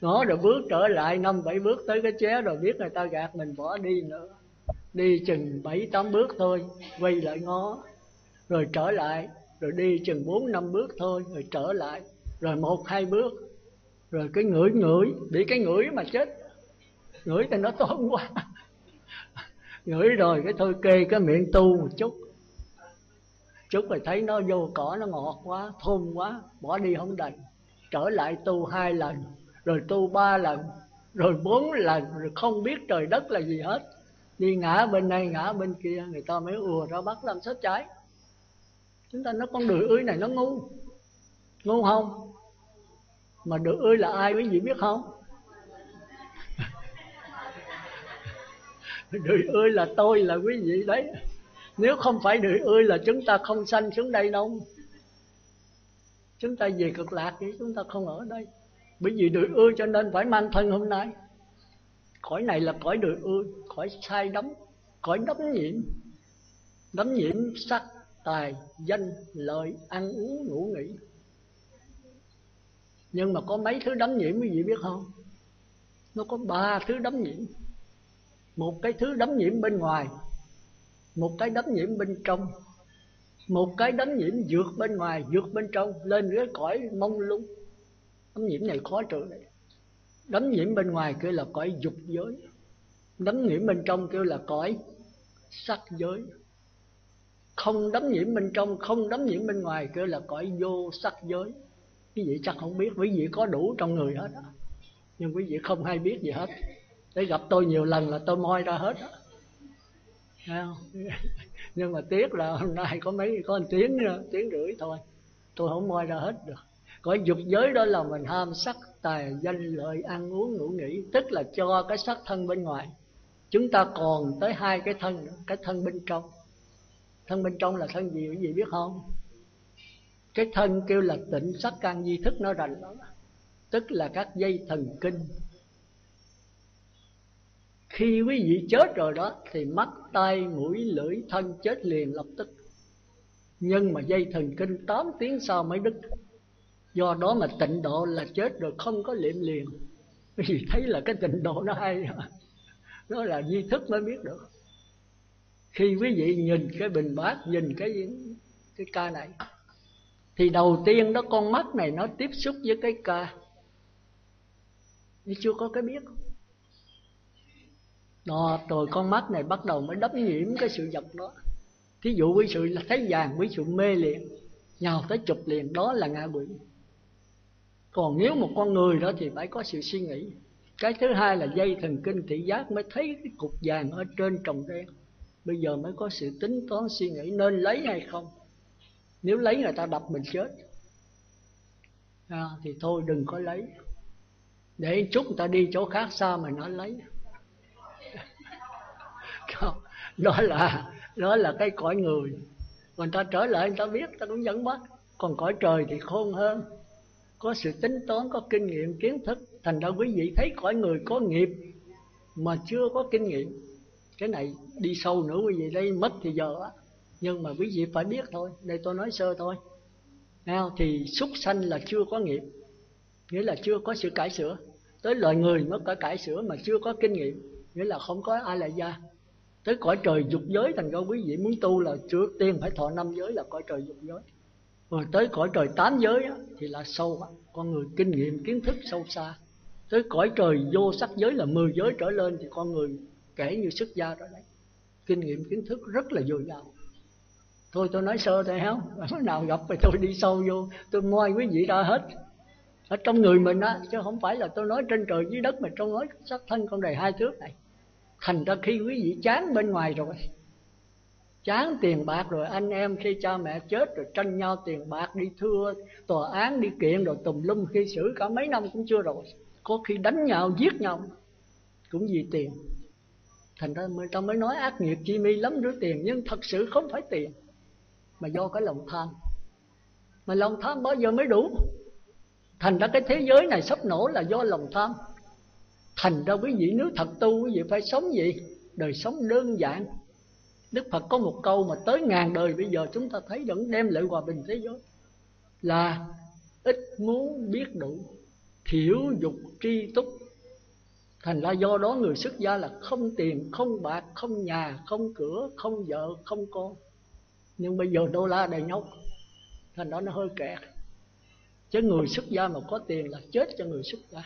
Ngó rồi bước trở lại năm bảy bước tới cái ché rồi biết người ta gạt mình bỏ đi nữa. Đi chừng bảy tám bước thôi quay lại ngó. Rồi trở lại. Rồi đi chừng bốn năm bước thôi rồi trở lại. Rồi một hai bước. Rồi cái ngửi ngửi. Bị cái ngửi mà chết. Ngửi thì nó tốn quá. Ngửi rồi cái thôi kê cái miệng tu một chút. Chút rồi thấy nó vô cỏ nó ngọt quá, thơm quá, bỏ đi không đành. Trở lại tu hai lần, rồi tu ba lần, rồi bốn lần, rồi không biết trời đất là gì hết. Đi ngã bên này ngã bên kia, người ta mới ùa ra bắt làm sớt trái. Chúng ta nói con đười ươi này nó ngu. Ngu không? Mà đười ươi là ai quý vị biết không? Người ơi là tôi, là quý vị đấy. Nếu không phải người ơi là chúng ta không sanh xuống đây đâu. Chúng ta về cực lạc chứ chúng ta không ở đây. Bởi vì người ơi cho nên phải mang thân hôm nay. Cõi này là cõi người ơi, cõi sai đắm, cõi đắm nhiễm. Đắm nhiễm sắc, tài, danh, lợi, ăn uống, ngủ nghỉ. Nhưng mà có mấy thứ đắm nhiễm quý vị biết không? Nó có ba thứ đắm nhiễm. Một cái thứ đắm nhiễm bên ngoài, một cái đắm nhiễm bên trong, một cái đắm nhiễm vượt bên ngoài, vượt bên trong, lên cái cõi mông lung. Đắm nhiễm này khó trừ đấy. Đắm nhiễm bên ngoài kêu là cõi dục giới, đắm nhiễm bên trong kêu là cõi sắc giới. Không đắm nhiễm bên trong, không đắm nhiễm bên ngoài kêu là cõi vô sắc giới. Quý vị chắc không biết, quý vị có đủ trong người hết á, nhưng quý vị không hay biết gì hết. Để gặp tôi nhiều lần là tôi moi ra hết á. Nhưng mà tiếc là hôm nay có mấy có một tiếng tiếng rưỡi thôi, tôi không moi ra hết được. Cõi dục giới đó là mình ham sắc, tài, danh, lợi, ăn uống, ngủ nghỉ, tức là cho cái sắc thân bên ngoài. Chúng ta còn tới hai cái thân nữa, cái thân bên trong. Thân bên trong là thân gì quý vị biết không? Cái thân kêu là tịnh sắc căn di thức nó rành đó, tức là các dây thần kinh. Khi quý vị chết rồi đó thì mắt, tai, mũi, lưỡi, thân chết liền lập tức. Nhưng mà dây thần kinh tám tiếng sau mới đứt. Do đó mà tịnh độ là chết rồi không có liệm liền. Quý vị thấy là cái tịnh độ nó hay, nó là duy thức mới biết được. Khi quý vị nhìn cái bình bát, nhìn cái cái ca này thì đầu tiên đó con mắt này nó tiếp xúc với cái ca, nó chưa có cái biết. Đó, rồi con mắt này bắt đầu mới đắp nhiễm cái sự vật đó. Thí dụ quý sự thấy vàng, quý sự mê liền, nhào tới chụp liền, đó là ngạ quỷ. Còn nếu một con người đó thì phải có sự suy nghĩ. Cái thứ hai là dây thần kinh thị giác mới thấy cái cục vàng ở trên trồng đen. Bây giờ mới có sự tính toán suy nghĩ nên lấy hay không. Nếu lấy người ta đập mình chết à, thì thôi đừng có lấy. Để chút người ta đi chỗ khác xa mà nó lấy. Đó là đó là cái cõi người. Người ta trở lại người ta biết, người ta cũng dẫn bắt. Còn cõi trời thì khôn hơn, có sự tính toán, có kinh nghiệm, kiến thức. Thành ra quý vị thấy cõi người có nghiệp mà chưa có kinh nghiệm. Cái này đi sâu nữa quý vị đây mất thì giờ á. Nhưng mà quý vị phải biết thôi, đây tôi nói sơ thôi. Thì súc sanh là chưa có nghiệp, nghĩa là chưa có sự cải sửa. Tới loài người mới có cải sửa mà chưa có kinh nghiệm, nghĩa là không có ai là gia. Tới cõi trời dục giới, thành ra quý vị muốn tu là trước tiên phải thọ năm giới là cõi trời dục giới. Rồi tới cõi trời tám giới á, thì là sâu á, con người kinh nghiệm kiến thức sâu xa. Tới cõi trời vô sắc giới là mười giới trở lên thì con người kể như xuất gia rồi đấy. Kinh nghiệm kiến thức rất là dồi dào. Thôi tôi nói sơ thôi không? Bữa nào gặp thì tôi đi sâu vô, tôi moi quý vị ra hết. Ở trong người mình á, chứ không phải là tôi nói trên trời dưới đất mà tôi nói sắc thân con đầy hai thước này. Thành ra khi quý vị chán bên ngoài rồi, chán tiền bạc rồi, anh em khi cha mẹ chết rồi tranh nhau tiền bạc, đi thưa tòa án, đi kiện rồi tùm lum, khi xử cả mấy năm cũng chưa rồi. Có khi đánh nhau, giết nhau cũng vì tiền. Thành ra người ta mới nói ác nghiệp chi mi lắm rửa tiền, nhưng thật sự không phải tiền, mà do cái lòng tham. Mà lòng tham bao giờ mới đủ? Thành ra cái thế giới này sắp nổ là do lòng tham. Thành ra quý vị nếu thật tu, quý vị phải sống gì? Đời sống đơn giản. Đức Phật có một câu mà tới ngàn đời bây giờ chúng ta thấy vẫn đem lại hòa bình thế giới, là ít muốn biết đủ, thiểu dục tri túc. Thành ra do đó người xuất gia là không tiền, không bạc, không nhà, không cửa, không vợ, không con. Nhưng bây giờ đô la đầy nhóc, thành đó nó hơi kẹt. Chứ người xuất gia mà có tiền là chết cho người xuất gia.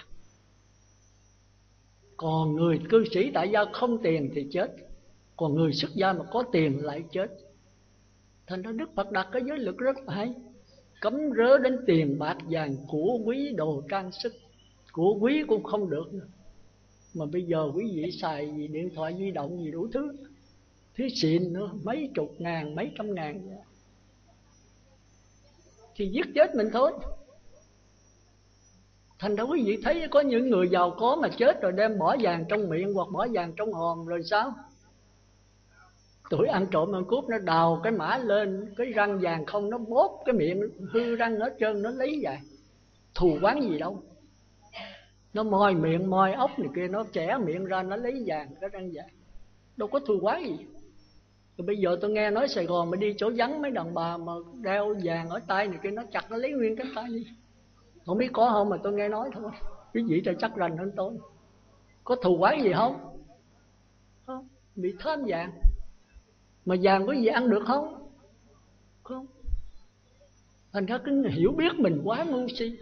Còn người cư sĩ tại gia không tiền thì chết, còn người xuất gia mà có tiền lại chết. Thành ra Đức Phật đặt cái giới luật rất hay, cấm rớ đến tiền bạc vàng của quý, đồ trang sức của quý cũng không được nữa. Mà bây giờ quý vị xài gì điện thoại di động gì đủ thứ, thứ xịn nữa, mấy chục ngàn, mấy trăm ngàn thì giết chết mình thôi. Thành ra quý vị thấy có những người giàu có mà chết rồi đem bỏ vàng trong miệng hoặc bỏ vàng trong hòm rồi sao? tuổi ăn trộm ăn cướp, nó đào cái mã lên, cái răng vàng không, nó bóp cái miệng hư răng hết trơn, nó lấy vậy. Thù quán gì đâu, nó moi miệng moi ốc này kia, nó chẻ miệng ra, nó lấy vàng cái răng vàng, đâu có thù quán gì. Rồi bây giờ tôi nghe nói Sài Gòn mà đi chỗ vắng mấy đàn bà mà đeo vàng ở tay này kia, nó chặt nó lấy nguyên cái tay đi. Không biết có không mà tôi nghe nói thôi, quý vị trời chắc rành hơn tôi. Có thù quán gì không? Không, bị thơm vàng. Mà vàng có gì ăn được không? Không. Thành ra cứ hiểu biết mình quá ngu si,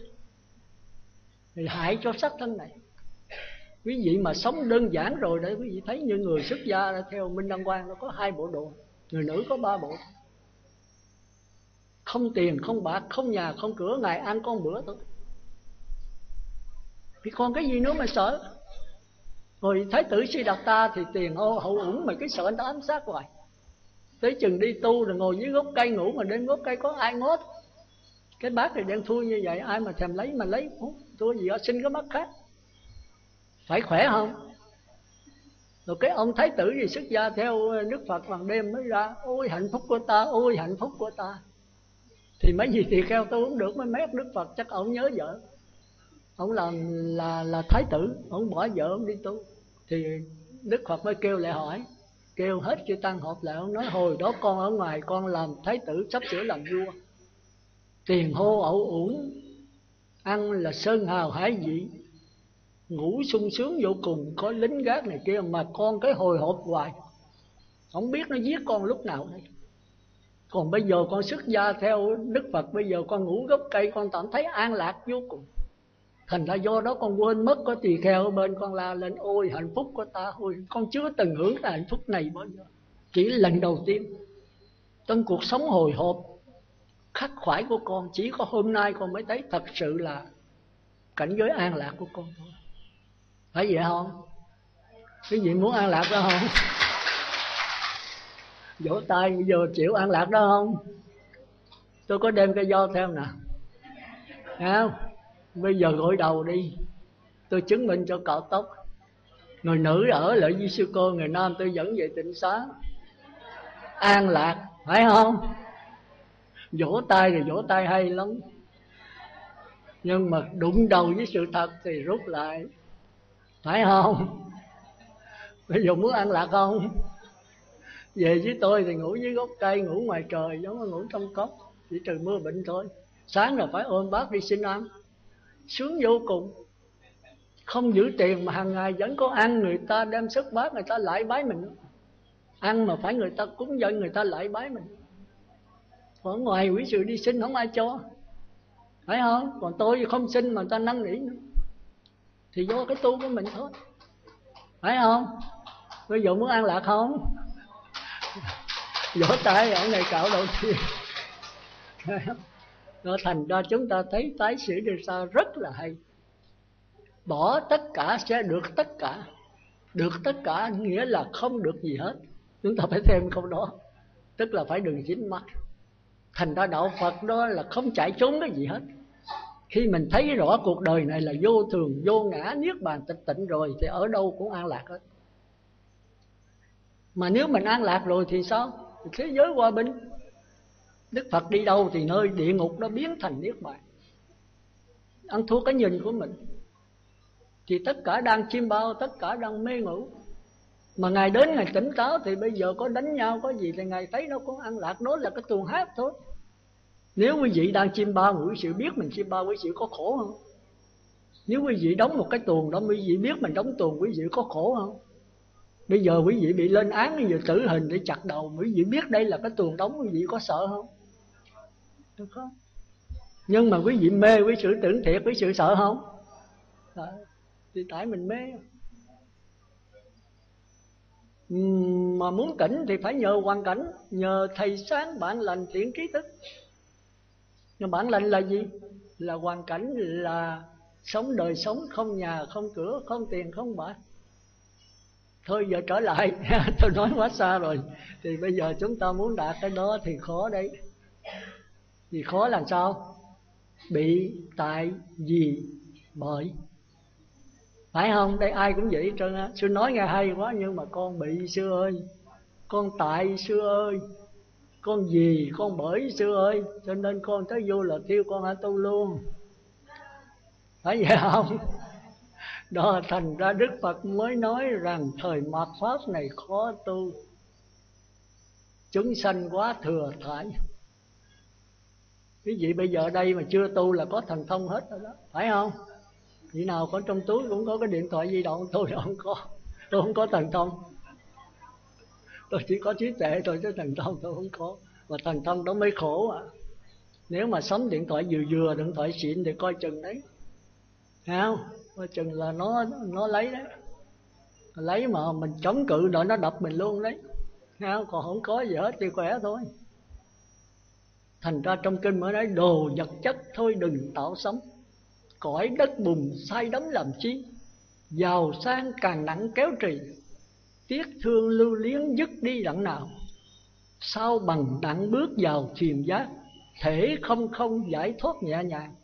thì hại cho xác thân này. Quý vị mà sống đơn giản rồi đấy, quý vị thấy như người xuất gia theo Minh Đăng Quang, nó có hai bộ đồ, người nữ có ba bộ. Không tiền, không bạc, không nhà, không cửa, ngày ăn con bữa thôi, thì còn cái gì nữa mà sợ. Rồi Thái tử Siddhartha thì tiền ô hậu ủng, mà cái sợ nó ám sát hoài. Tới chừng đi tu rồi ngồi dưới gốc cây ngủ, mà đến gốc cây có ai ngót. Cái bác này đang thua như vậy, ai mà thèm lấy mà lấy. Thua gì đó, xin cái mắt khác. Phải khỏe không? Rồi cái ông Thái tử gì xuất gia theo Đức Phật bằng đêm mới ra, ôi hạnh phúc của ta, ôi hạnh phúc của ta. Thì mấy gì thì kheo tôi cũng được, mới mép Đức Phật chắc ông nhớ vợ. Ông làm là, là Thái tử, ông bỏ vợ ông đi tu. Thì Đức Phật mới kêu lại hỏi, kêu hết chư tăng họp lại, ông nói hồi đó con ở ngoài con làm thái tử sắp sửa làm vua, tiền hô ẩu uổng, ăn là sơn hào hải vị, ngủ sung sướng vô cùng, có lính gác này kia, mà con cái hồi hộp hoài, không biết nó giết con lúc nào đây. Còn bây giờ con xuất gia theo Đức Phật, bây giờ con ngủ gốc cây con cảm thấy an lạc vô cùng. Thành ra do đó con quên mất có tỳ kheo ở bên, con la lên ôi hạnh phúc của ta, ôi con chưa từng hưởng cái hạnh phúc này bao giờ, chỉ lần đầu tiên. Trong cuộc sống hồi hộp khắc khoải của con, chỉ có hôm nay con mới thấy thật sự là cảnh giới an lạc của con thôi. Phải vậy không? Quý vị muốn an lạc đó không? Vỗ tay bây giờ chịu an lạc đó không? Tôi có đem cây do theo nè, thấy không? Bây giờ gội đầu đi, tôi chứng minh cho cạo tóc. Người nữ ở lại với sư cô, người nam tôi dẫn về tịnh xá. An lạc, phải không? Vỗ tay thì vỗ tay hay lắm, nhưng mà đụng đầu với sự thật thì rút lại, phải không? Bây giờ muốn an lạc không? Về với tôi thì ngủ dưới gốc cây, ngủ ngoài trời giống như ngủ trong cốc, chỉ trừ mưa bệnh thôi. Sáng là phải ôm bác đi xin ăn, sướng vô cùng. Không giữ tiền mà hàng ngày vẫn có ăn, người ta đem sức bát người ta lại bái mình. Ăn mà phải người ta cúng dâng, người ta lại bái mình. Ở ngoài quỷ sự đi xin không ai cho, phải không? Còn tôi không xin mà người ta năn nỉ nữa, thì do cái tu của mình thôi, phải không? Ví dụ muốn an lạc không? Vỗ tay ở ngày cạo đầu tiên. Nó thành ra chúng ta thấy tái sử đi xa rất là hay. Bỏ tất cả sẽ được tất cả. Được tất cả nghĩa là không được gì hết. Chúng ta phải thêm câu đó, tức là phải đừng dính mắc. Thành ra đạo Phật đó là không chạy trốn cái gì hết. Khi mình thấy rõ cuộc đời này là vô thường, vô ngã, niết bàn tịch tịnh rồi, thì ở đâu cũng an lạc hết. Mà nếu mình an lạc rồi thì sao? Thì thế giới hòa bình. Đức Phật đi đâu thì nơi địa ngục đó biến thành niết bàn. Ăn thua cái nhìn của mình, thì tất cả đang chiêm bao, tất cả đang mê ngủ. Mà Ngài đến Ngài tỉnh táo, thì bây giờ có đánh nhau có gì thì Ngài thấy nó cũng an lạc. Đó là cái tuồng hát thôi. Nếu quý vị đang chiêm bao, quý vị biết mình chiêm bao, quý vị có khổ không? Nếu quý vị đóng một cái tuồng đó, quý vị biết mình đóng tuồng, quý vị có khổ không? Bây giờ quý vị bị lên án, bây giờ tử hình để chặt đầu, quý vị biết đây là cái tuồng đóng, quý vị có sợ không? Không. Nhưng mà quý vị mê với sự tưởng thiệt, với sự sợ không? Đó. Thì tại mình mê. Mà muốn tỉnh thì phải nhờ hoàn cảnh, nhờ thầy sáng bạn lành tiễn trí thức. Nhưng bạn lành là gì? Là hoàn cảnh, là sống đời sống không nhà, không cửa, không tiền, không bạc. Thôi giờ trở lại, tôi nói quá xa rồi. Thì bây giờ chúng ta muốn đạt cái đó thì khó đấy. Vì khó làm sao? Bị tại vì bởi, phải không? Đây ai cũng vậy hết trơn á. Sư nói nghe hay quá nhưng mà con bị sư ơi. con tại xưa ơi, con gì con bởi xưa ơi, cho nên con tới vô là kêu con hãy tu luôn, phải vậy không? Đó, thành ra Đức Phật mới nói rằng thời mạt pháp này khó tu, chúng sanh quá thừa thải. Quý vị bây giờ đây mà chưa tu là có thần thông hết rồi đó, phải không? Vị nào có trong túi cũng có cái điện thoại di động, tôi không có, tôi không có thần thông. Tôi chỉ có trí tuệ thôi chứ thần thông tôi không có. Mà thần thông đó mới khổ à. Nếu mà sắm điện thoại vừa vừa, điện thoại xịn thì coi chừng đấy, thấy không? Coi chừng là nó nó lấy đấy. Lấy mà mình chống cự đợi nó đập mình luôn đấy, thấy không? Còn không có gì hết thì khỏe thôi. Thành ra trong kinh mới nói đồ vật chất thôi đừng tạo sống, cõi đất bùn say đắm làm chi, giàu sang càng nặng kéo trì, tiếc thương lưu liếng dứt đi đặng nào, sao bằng đặng bước vào thiền giác, thể không không giải thoát nhẹ nhàng,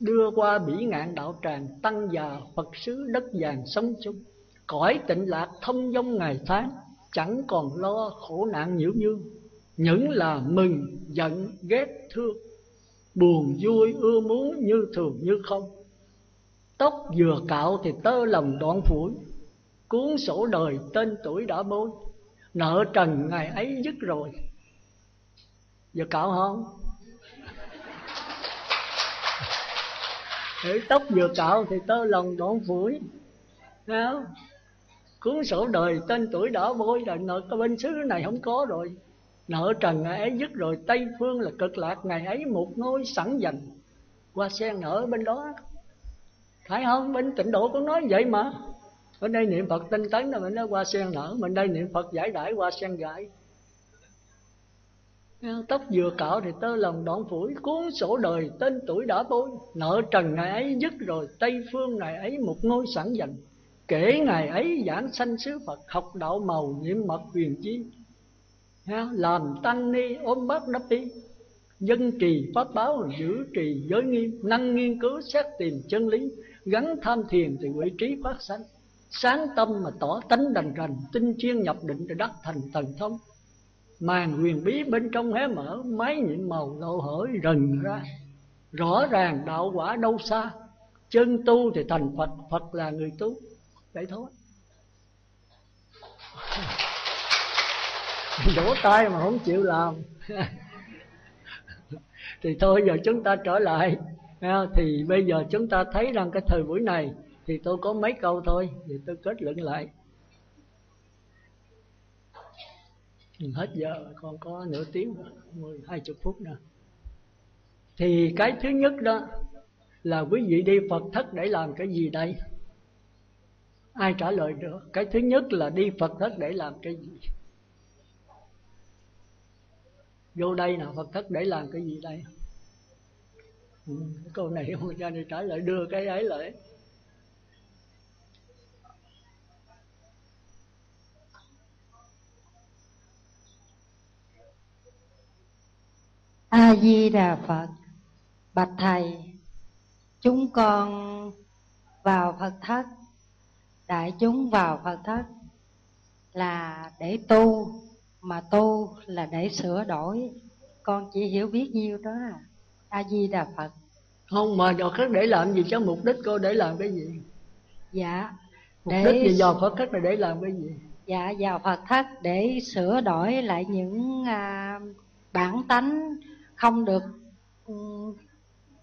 đưa qua bỉ ngạn đạo tràng, tăng già Phật xứ đất vàng sống chung, cõi tịnh lạc thông dong ngày tháng, chẳng còn lo khổ nạn nhiễu nhương, những là mừng giận ghét thương, buồn vui ưa muốn như thường như không, tóc vừa cạo thì tơ lòng đoạn phủi, cuốn sổ đời tên tuổi đã bôi, nợ trần ngày ấy dứt rồi. Giờ cạo không? Để tóc vừa cạo thì tơ lòng đoạn phủi, cuốn sổ đời tên tuổi đã bôi, là nợ cái bên xứ này không có rồi, nợ trần ngày ấy dứt rồi. Tây phương là cực lạc ngày ấy một ngôi sẵn dành, hoa sen nở bên đó, phải không? Bên Tịnh Độ cũng nói vậy mà. Ở đây niệm Phật tinh tấn là mình nói hoa sen nở, mình đây niệm Phật giải đãi hoa sen gãi. Tóc vừa cạo thì tơ lòng đoạn phủi, cuốn sổ đời tên tuổi đã bôi, nợ trần ngày ấy dứt rồi. Tây phương ngày ấy một ngôi sẵn dành, kể ngày ấy giảng sanh xứ Phật, học đạo màu niệm mật huyền chi, làm tăng ni ôm bát đắp y, dân trì pháp báo giữ trì giới nghiêm, năng nghiên cứu xét tìm chân lý, gắn tham thiền thì huệ trí phát sanh, sáng tâm mà tỏ tánh đành rành, tinh chuyên nhập định để đắc thành thần thông, màn huyền bí bên trong hé mở, máy nhiệm màu lộ hở rần ra, rõ ràng đạo quả đâu xa, chân tu thì thành Phật, Phật là người tu. Vậy thôi, vỗ tay mà không chịu làm. Thì thôi giờ chúng ta trở lại. Thì bây giờ chúng ta thấy rằng cái thời buổi này, thì tôi có mấy câu thôi thì tôi kết luận lại. Hết giờ, còn có nửa tiếng, mười, hai mươi phút nữa. Thì cái thứ nhất đó là quý vị đi Phật Thất để làm cái gì đây? Ai trả lời được? Cái thứ nhất là đi Phật Thất để làm cái gì? Vô đây nào, Phật Thất để làm cái gì đây? Ừ, câu này ông cha này trả lời, đưa cái ấy lại. A Di Đà Phật. Bạch Thầy, chúng con vào Phật Thất, đại chúng vào Phật Thất là để tu, mà tu là để sửa đổi. Con chỉ hiểu biết nhiêu đó à. A Di Đà Phật. Không, mà vào Phật Thất để làm gì cho mục đích cô, để làm cái gì? Dạ, mục để... đích gì vào Phật Thất là để làm cái gì? Dạ, vào Phật Thất để sửa đổi lại những à, bản tánh không được,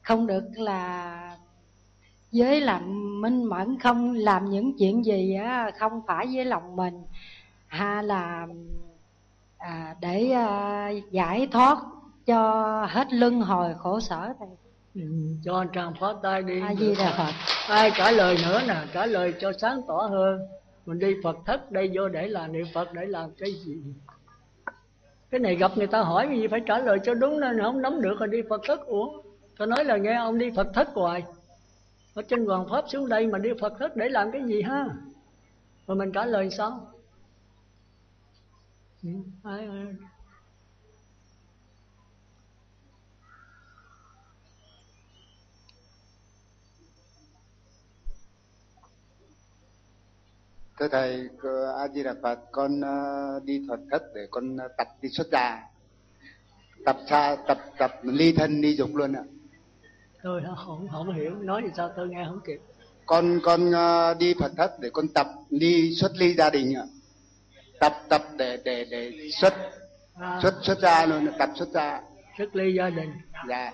không được là giới làm minh mẫn, không làm những chuyện gì á, không phải với lòng mình, hay là À, để à, giải thoát cho hết luân hồi khổ sở này. Ừ, cho anh Trang phó tay đi. A Di Đà Phật. Ai trả lời nữa nè, trả lời cho sáng tỏ hơn. Mình đi Phật Thất đây vô để làm, niệm Phật để làm cái gì? Cái này gặp người ta hỏi gì phải trả lời cho đúng, nên không nắm được rồi đi Phật Thất. Ủa, tôi nói là nghe ông đi Phật Thất hoài, ở trên Hoàng Pháp xuống đây mà đi Phật Thất để làm cái gì ha? Rồi mình trả lời sao? Thưa Thầy A Di Đà Phật, con đi Phật Thất để con tập đi xuất gia. Tập xa, tập tập ly thân ly dục luôn ạ. Tôi không không hiểu, nói thì sao tôi nghe không kịp. Con con đi Phật Thất để con tập ly xuất ly gia đình ạ. Tập tập để để để xuất à, xuất xuất gia luôn, tập xuất gia. Xuất ly gia đình. Dạ.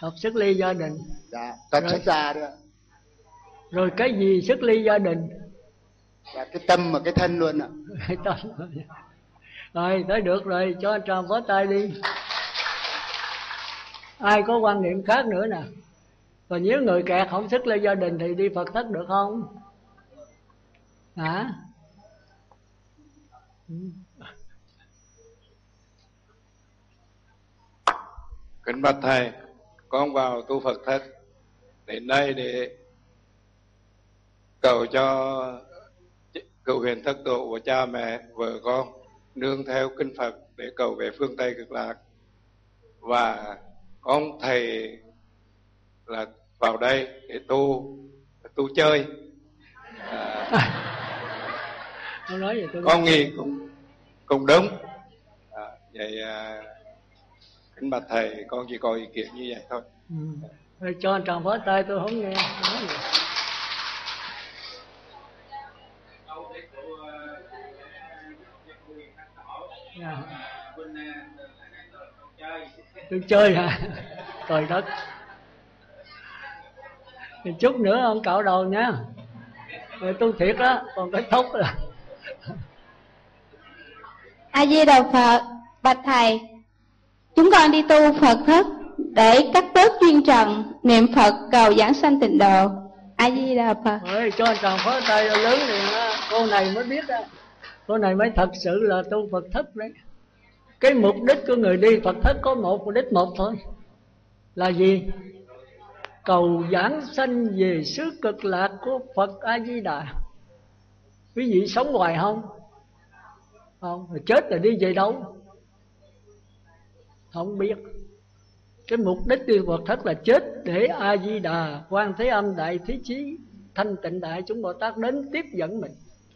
Tập xuất ly gia đình. Dạ, tập rồi, xuất gia đó. Rồi cái gì xuất ly gia đình? Là cái tâm và cái thân luôn ạ. Cái tâm. Rồi, tới được rồi, cho anh Tràm vỗ tay đi. Ai có quan niệm khác nữa nè? Và nếu người kẹt không xuất ly gia đình thì đi Phật Thất được không? Hả? Kính bạch Thầy, con vào tu Phật Thất đến đây để cầu cho cựu huyền thất độ của cha mẹ, vợ con nương theo kinh Phật để cầu về phương Tây cực lạc. Và con thầy là vào đây để tu tu chơi à, tôi nói vậy, tôi con nghĩ cũng cũng đúng à, vậy à, kính bạch Thầy, con chỉ có ý kiến như vậy thôi. Ừ. Cho anh Trần vỗ tay, tôi không nghe nói gì. Yeah. Tôi chơi hả? Trời đất. Thì chút nữa ông cạo đầu nha. Rồi tu thiệt đó, còn cái tóc là. A Di Đà Phật, bạch Thầy, chúng con đi tu Phật Thất để cắt bớt duyên trần, niệm Phật cầu giảng sanh tịnh độ. A Di Đà Phật. Ôi, cho anh Trần phó tay lớn liền á, cô này mới biết á. Cô này mới thật sự là tu Phật Thất đấy. Cái mục đích của người đi Phật Thất có một mục đích một thôi. Là gì? Cầu giảng sanh về xứ cực lạc của Phật A-di-đà. Quý vị sống hoài không? Không, chết là đi về đâu? Không biết. Cái mục đích đi Phật Thất là chết để A-di-đà, Quan Thế Âm, Đại Thế Chí, Thanh Tịnh Đại Chúng Bồ Tát đến tiếp dẫn mình.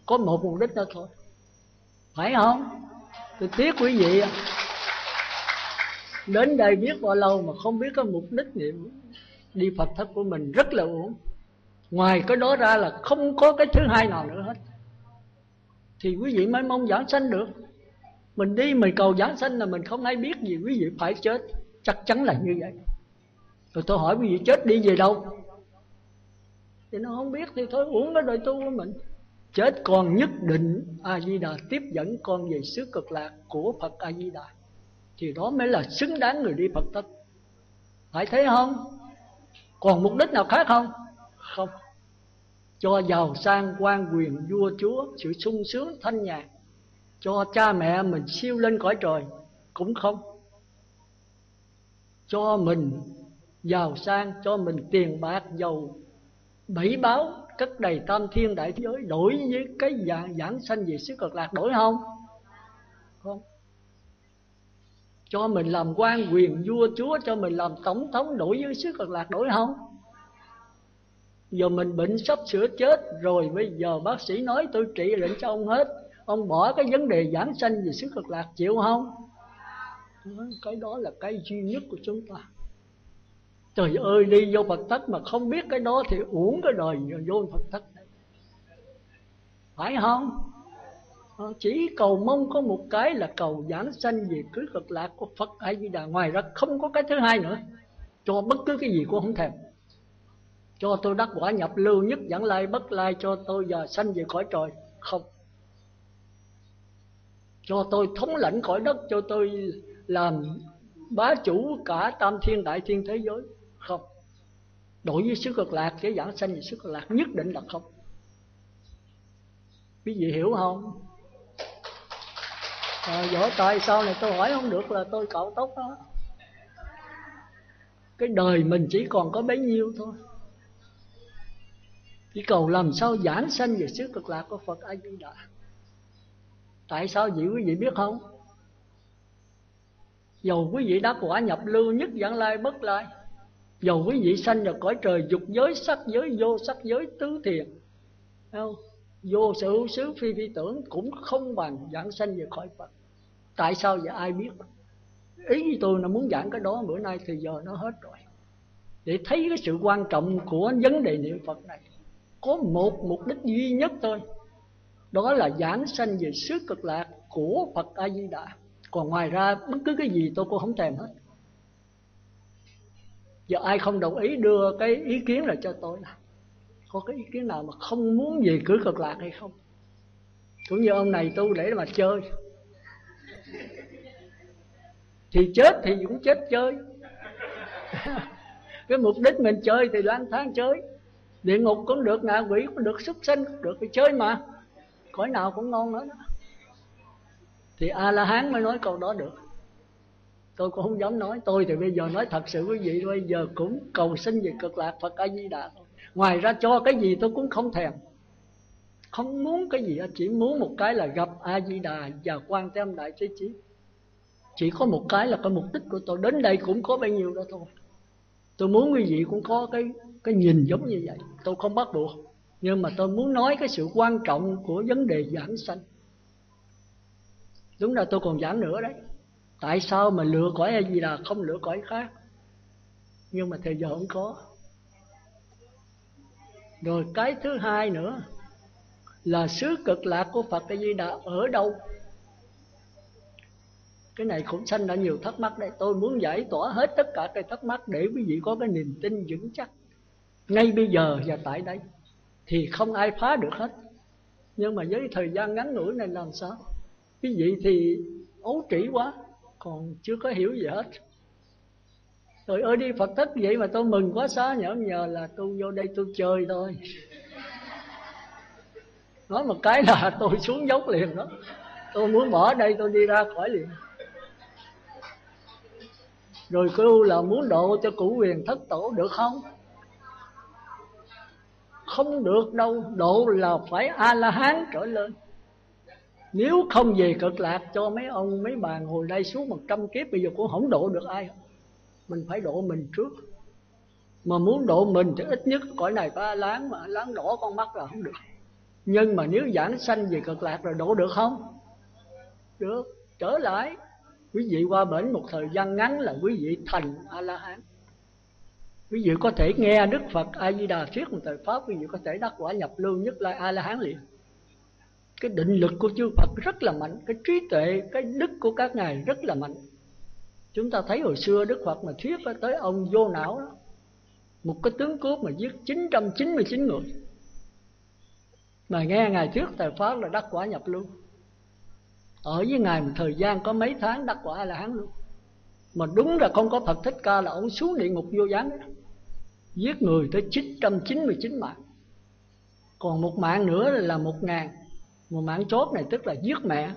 Có một mục đích đó thôi, phải không? Tôi tiếc quý vị đến đây biết bao lâu mà không biết cái mục đích niệm đi Phật Thất của mình rất là uổng. Ngoài cái đó ra là không có cái thứ hai nào nữa hết. Thì quý vị mới mong giảng sanh được. Mình đi mình cầu giảng sanh là mình không hay biết gì, quý vị phải chết. Chắc chắn là như vậy. Rồi tôi hỏi quý vị chết đi về đâu? Thì nó không biết thì thôi uổng cái đời tu của mình. Chết con nhất định A-di-đà tiếp dẫn con về xứ cực lạc của Phật A-di-đà. Thì đó mới là xứng đáng người đi Phật Thất. Phải thế không? Còn mục đích nào khác không? Không. Cho giàu sang quan quyền vua chúa, sự sung sướng thanh nhàn, cho cha mẹ mình siêu lên cõi trời, cũng không. Cho mình giàu sang, cho mình tiền bạc, giàu bảy báo, cất đầy tam thiên đại thế giới, đổi với cái dạng giảng sanh về xứ cực lạc, đổi không? Không. Cho mình làm quan quyền vua chúa, cho mình làm tổng thống, đổi với xứ cực lạc, đổi không? Giờ mình bệnh sắp sửa chết rồi, bây giờ bác sĩ nói tôi trị bệnh cho ông hết, ông bỏ cái vấn đề giảng sanh về xứ cực lạc, chịu không? Cái đó là cái duy nhất của chúng ta. Trời ơi, đi vô Phật Thất mà không biết cái đó thì uổng cái đời vô Phật Thất. Phải không? Chỉ cầu mong có một cái là cầu giảng sanh về cưới cực lạc của Phật A Di Đà. Ngoài ra không có cái thứ hai nữa. Cho bất cứ cái gì cũng không thèm. Cho tôi đắc quả nhập lưu nhất vãng lai bất lai, cho tôi giờ sanh về cõi trời, không. Cho tôi thống lãnh cõi đất, cho tôi làm bá chủ cả tam thiên đại thiên thế giới, không. Đối với xứ cực lạc, cái giảng sanh về xứ cực lạc nhất định là không. Quý vị hiểu không? À, vỗ tay, sau này tôi hỏi không được là tôi cạo tóc đó. Cái đời mình chỉ còn có bấy nhiêu thôi, chỉ cầu làm sao giảng sanh về xứ cực lạc của Phật A Di Đà. Tại sao vậy quý vị biết không? Dầu quý vị đắc quả nhập lưu nhất vãng lai bất lai, dầu quý vị sanh vào cõi trời dục giới, sắc giới, vô sắc giới, tứ thiền, vô sở hữu xứ phi phi tưởng cũng không bằng vãng sanh về khỏi Phật. Tại sao vậy ai biết? Ý như tôi là muốn giảng cái đó bữa nay thì giờ nó hết rồi, để thấy cái sự quan trọng của vấn đề niệm Phật này. Có một mục đích duy nhất thôi, đó là giảng sanh về xứ cực lạc của Phật A Di Đà. Còn ngoài ra bất cứ cái gì tôi cũng không thèm hết. Giờ ai không đồng ý đưa cái ý kiến là cho tôi là có cái ý kiến nào mà không muốn về cửa cực lạc hay không. Cũng như ông này tu để mà chơi thì chết thì cũng chết chơi. Cái mục đích mình chơi thì lang thang chơi, địa ngục cũng được, ngạ quỷ cũng được, súc sanh cũng được, thì chơi mà, cõi nào cũng ngon hết đó. Thì A-la-hán mới nói câu đó được. Tôi cũng không dám nói. Tôi thì bây giờ nói thật sự quý vị, bây giờ cũng cầu sinh về cực lạc Phật A Di Đà. Ngoài ra cho cái gì tôi cũng không thèm, không muốn cái gì, chỉ muốn một cái là gặp A Di Đà và Quan Thế Âm Đại Thế Chí. Chỉ có một cái là cái mục đích của tôi. Đến đây cũng có bao nhiêu đó thôi. Tôi muốn quý vị cũng có cái cái nhìn giống như vậy. Tôi không bắt buộc, nhưng mà tôi muốn nói cái sự quan trọng của vấn đề giảng sanh. Đúng là tôi còn giảng nữa đấy. Tại sao mà lựa cõi A Di Đà không lựa cõi khác? Nhưng mà thời giờ không có. Rồi cái thứ hai nữa là xứ cực lạc của Phật A Di Đà ở đâu? Cái này cũng sanh ra nhiều thắc mắc đấy. Tôi muốn giải tỏa hết tất cả cái thắc mắc để quý vị có cái niềm tin vững chắc ngay bây giờ và tại đây. Thì không ai phá được hết, nhưng mà với thời gian ngắn ngủi này làm sao? Quý vị thì ấu trĩ quá, còn chưa có hiểu gì hết. Rồi ơi đi Phật Thất vậy mà tôi mừng quá xá, nhỡ nhờ là tôi vô đây tôi chơi thôi. Nói một cái là tôi xuống dốc liền đó. Tôi muốn bỏ đây tôi đi ra khỏi liền. Rồi kêu là muốn độ cho cụ Huyền Thất Tổ được không? Không được đâu, độ là phải A-la-hán trở lên. Nếu không về cực lạc cho mấy ông, mấy bà hồi đây suốt một trăm kiếp, bây giờ cũng không độ được ai. Mình phải độ mình trước. Mà muốn độ mình thì ít nhất cõi này phải láng, mà láng đỏ con mắt là không được. Nhưng mà nếu giảng sanh về cực lạc rồi độ được không? Được, trở lại. Quý vị qua bển một thời gian ngắn là quý vị thành A-la-hán. Quý vị có thể nghe Đức Phật A-di-đà thuyết một thời Pháp, quý vị có thể đắc quả nhập lưu Nhất Lai A-la-hán liền. Cái định lực của chư Phật rất là mạnh, cái trí tuệ, cái đức của các ngài rất là mạnh. Chúng ta thấy hồi xưa Đức Phật mà thuyết tới ông Vô Não đó, một cái tướng cướp mà giết chín trăm chín mươi chín người, mà nghe ngài thuyết thời Pháp là đắc quả nhập lưu. Ở với ngài một thời gian có mấy tháng đắc quả A-la-hán luôn. Mà đúng là không có Phật Thích Ca là ông xuống địa ngục vô gián đó, giết người tới chín trăm chín mươi chín mạng. Còn một mạng nữa là một ngàn. Một mạng chốt này tức là giết mẹ.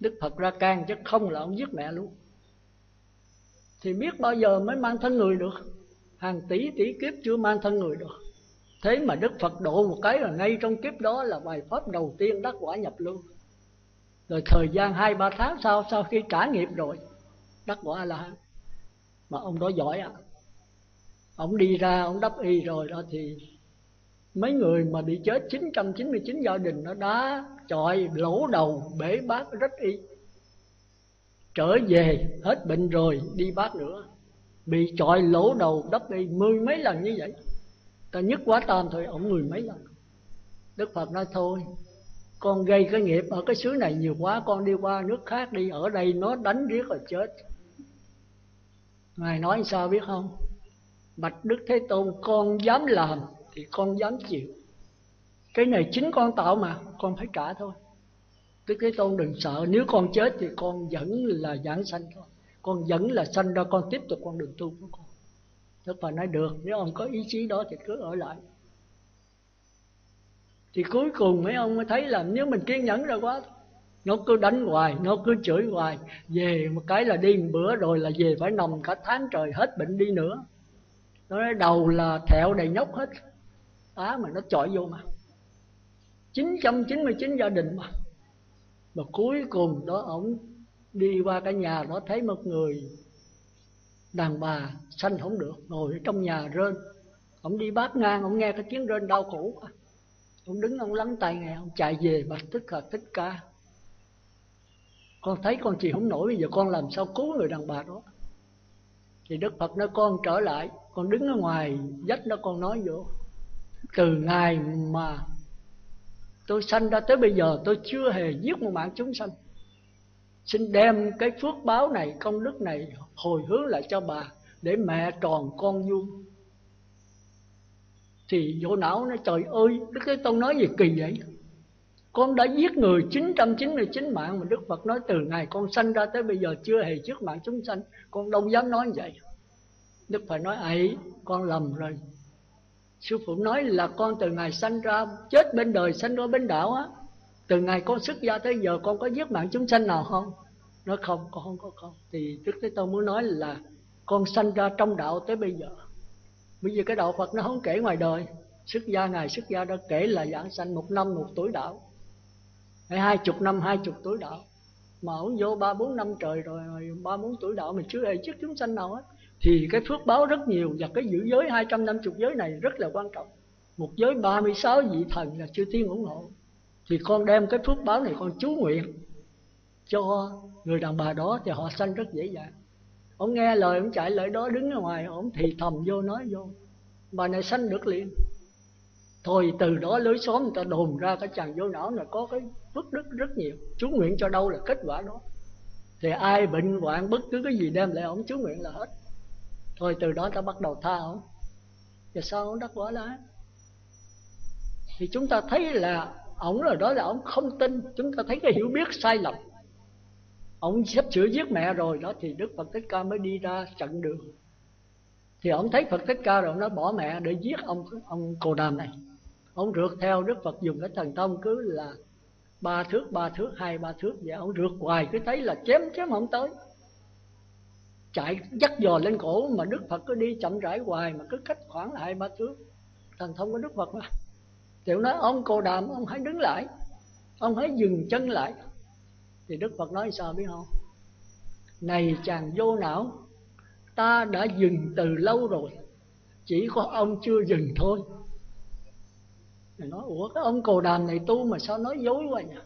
Đức Phật ra can chứ không là ông giết mẹ luôn. Thì biết bao giờ mới mang thân người được. Hàng tỷ tỷ kiếp chưa mang thân người được. Thế mà Đức Phật độ một cái là ngay trong kiếp đó là bài pháp đầu tiên đắc quả nhập lưu. Rồi thời gian hai ba tháng sau, sau khi trả nghiệp rồi đắc quả A-la-hán. Mà ông đó giỏi ạ. À. Ông đi ra, ông đắp y rồi đó thì mấy người mà bị chết chín trăm chín mươi chín gia đình nó đá chọi lỗ đầu bể bát rách y. Trở về hết bệnh rồi đi bác nữa, bị chọi lỗ đầu đắp y mười mấy lần như vậy. Ta nhất quá tam thôi, ổng mười mấy lần. Đức Phật nói thôi, con gây cái nghiệp ở cái xứ này nhiều quá, con đi qua nước khác đi, ở đây nó đánh riết rồi chết. Ngài nói sao biết không? Bạch Đức Thế Tôn, con dám làm thì con dám chịu. Cái này chính con tạo mà, con phải trả thôi. Đức Thế Tôn đừng sợ, nếu con chết thì con vẫn là giảng sanh thôi. Con vẫn là sanh ra, con tiếp tục con đường tu của con. Đức Phật nói được, nếu ông có ý chí đó thì cứ ở lại. Thì cuối cùng mấy ông mới thấy là nếu mình kiên nhẫn rồi quá, nó cứ đánh hoài, nó cứ chửi hoài. Về một cái là đi một bữa rồi là về phải nằm cả tháng trời hết bệnh đi nữa. Nó nói đầu là thẹo đầy nhóc hết. Á mà nó chọi vô mà chín trăm chín mươi chín gia đình mà. Mà cuối cùng đó ổng đi qua cái nhà đó thấy một người đàn bà sanh không được, ngồi ở trong nhà rên. Ổng đi bát ngang, ổng nghe cái tiếng rên đau khổ. Ông đứng ông lắng tay ngài, ông chạy về bạch Thích Ca, Thích Ca, con thấy con chịu không nổi, bây giờ con làm sao cứu người đàn bà đó? Thì Đức Phật nói con trở lại, con đứng ở ngoài vách đó con nói vô, từ ngày mà tôi sanh ra tới bây giờ tôi chưa hề giết một mạng chúng sanh. Xin đem cái phước báo này, công đức này hồi hướng lại cho bà, để mẹ tròn con vuông. Thì Vô Não nói trời ơi, Đức Thế Tôn nói gì kỳ vậy? Con đã giết người chín trăm chín mươi chín mạng, mà Đức Phật nói từ ngày con sanh ra tới bây giờ chưa hề giết mạng chúng sanh, con đâu dám nói vậy. Đức Phật nói ấy, con lầm rồi. Sư phụ nói là con từ ngày sanh ra, chết bên đời sanh ra bên đạo á, từ ngày con xuất gia tới giờ con có giết mạng chúng sanh nào không? Nói không, con không có không. Thì Đức Thế Tôn muốn nói là con sanh ra trong đạo tới bây giờ. Bởi vì cái đạo Phật nó không kể ngoài đời. Xuất gia ngài xuất gia đã kể là giảng sanh một năm một tuổi đạo, hay hai chục năm hai chục tuổi đạo, mà ổng vô ba bốn năm trời rồi, ba bốn tuổi đạo mình chưa hề trước chúng sanh nào hết. Thì cái phước báo rất nhiều, và cái giữ giới hai trăm năm mươi giới này rất là quan trọng. Một giới ba mươi sáu vị thần là chư thiên ủng hộ. Thì con đem cái phước báo này con chú nguyện cho người đàn bà đó thì họ sanh rất dễ dàng. Ông nghe lời ông chạy lại đó đứng ở ngoài, ông thì thầm vô nói vô, bà này sanh được liền. Thôi từ đó lối xóm người ta đồn ra cái chàng Vô Não là có cái phước đức rất nhiều. Chú nguyện cho đâu là kết quả đó. Thì ai bệnh hoạn bất cứ cái gì đem lại ông chú nguyện là hết. Thôi từ đó ta bắt đầu tha ông. Và sao ông đắc quả lá? Thì chúng ta thấy là ổng rồi đó là ổng không tin. Chúng ta thấy cái hiểu biết sai lầm. Ổng sắp sửa giết mẹ rồi đó, thì Đức Phật Thích Ca mới đi ra chặn đường. Thì ổng thấy Phật Thích Ca rồi, nó bỏ mẹ để giết ông ông cồ đàm này. Ông rượt theo Đức Phật, dùng cái thần thông cứ là ba thước ba thước hai ba thước vậy, ông rượt hoài cứ thấy là chém chém không tới, chạy dắt dò lên cổ, mà Đức Phật cứ đi chậm rãi hoài mà cứ cách khoảng lại ba thước. Thần thông của Đức Phật mà. Tiểu nói ông Cồ Đàm, ông hãy đứng lại, ông hãy dừng chân lại. Thì Đức Phật nói sao biết không? Này chàng Vô Não, ta đã dừng từ lâu rồi, chỉ có ông chưa dừng thôi. Thì nói ủa cái ông Cồ Đàm này tu mà sao nói dối quá nhỉ?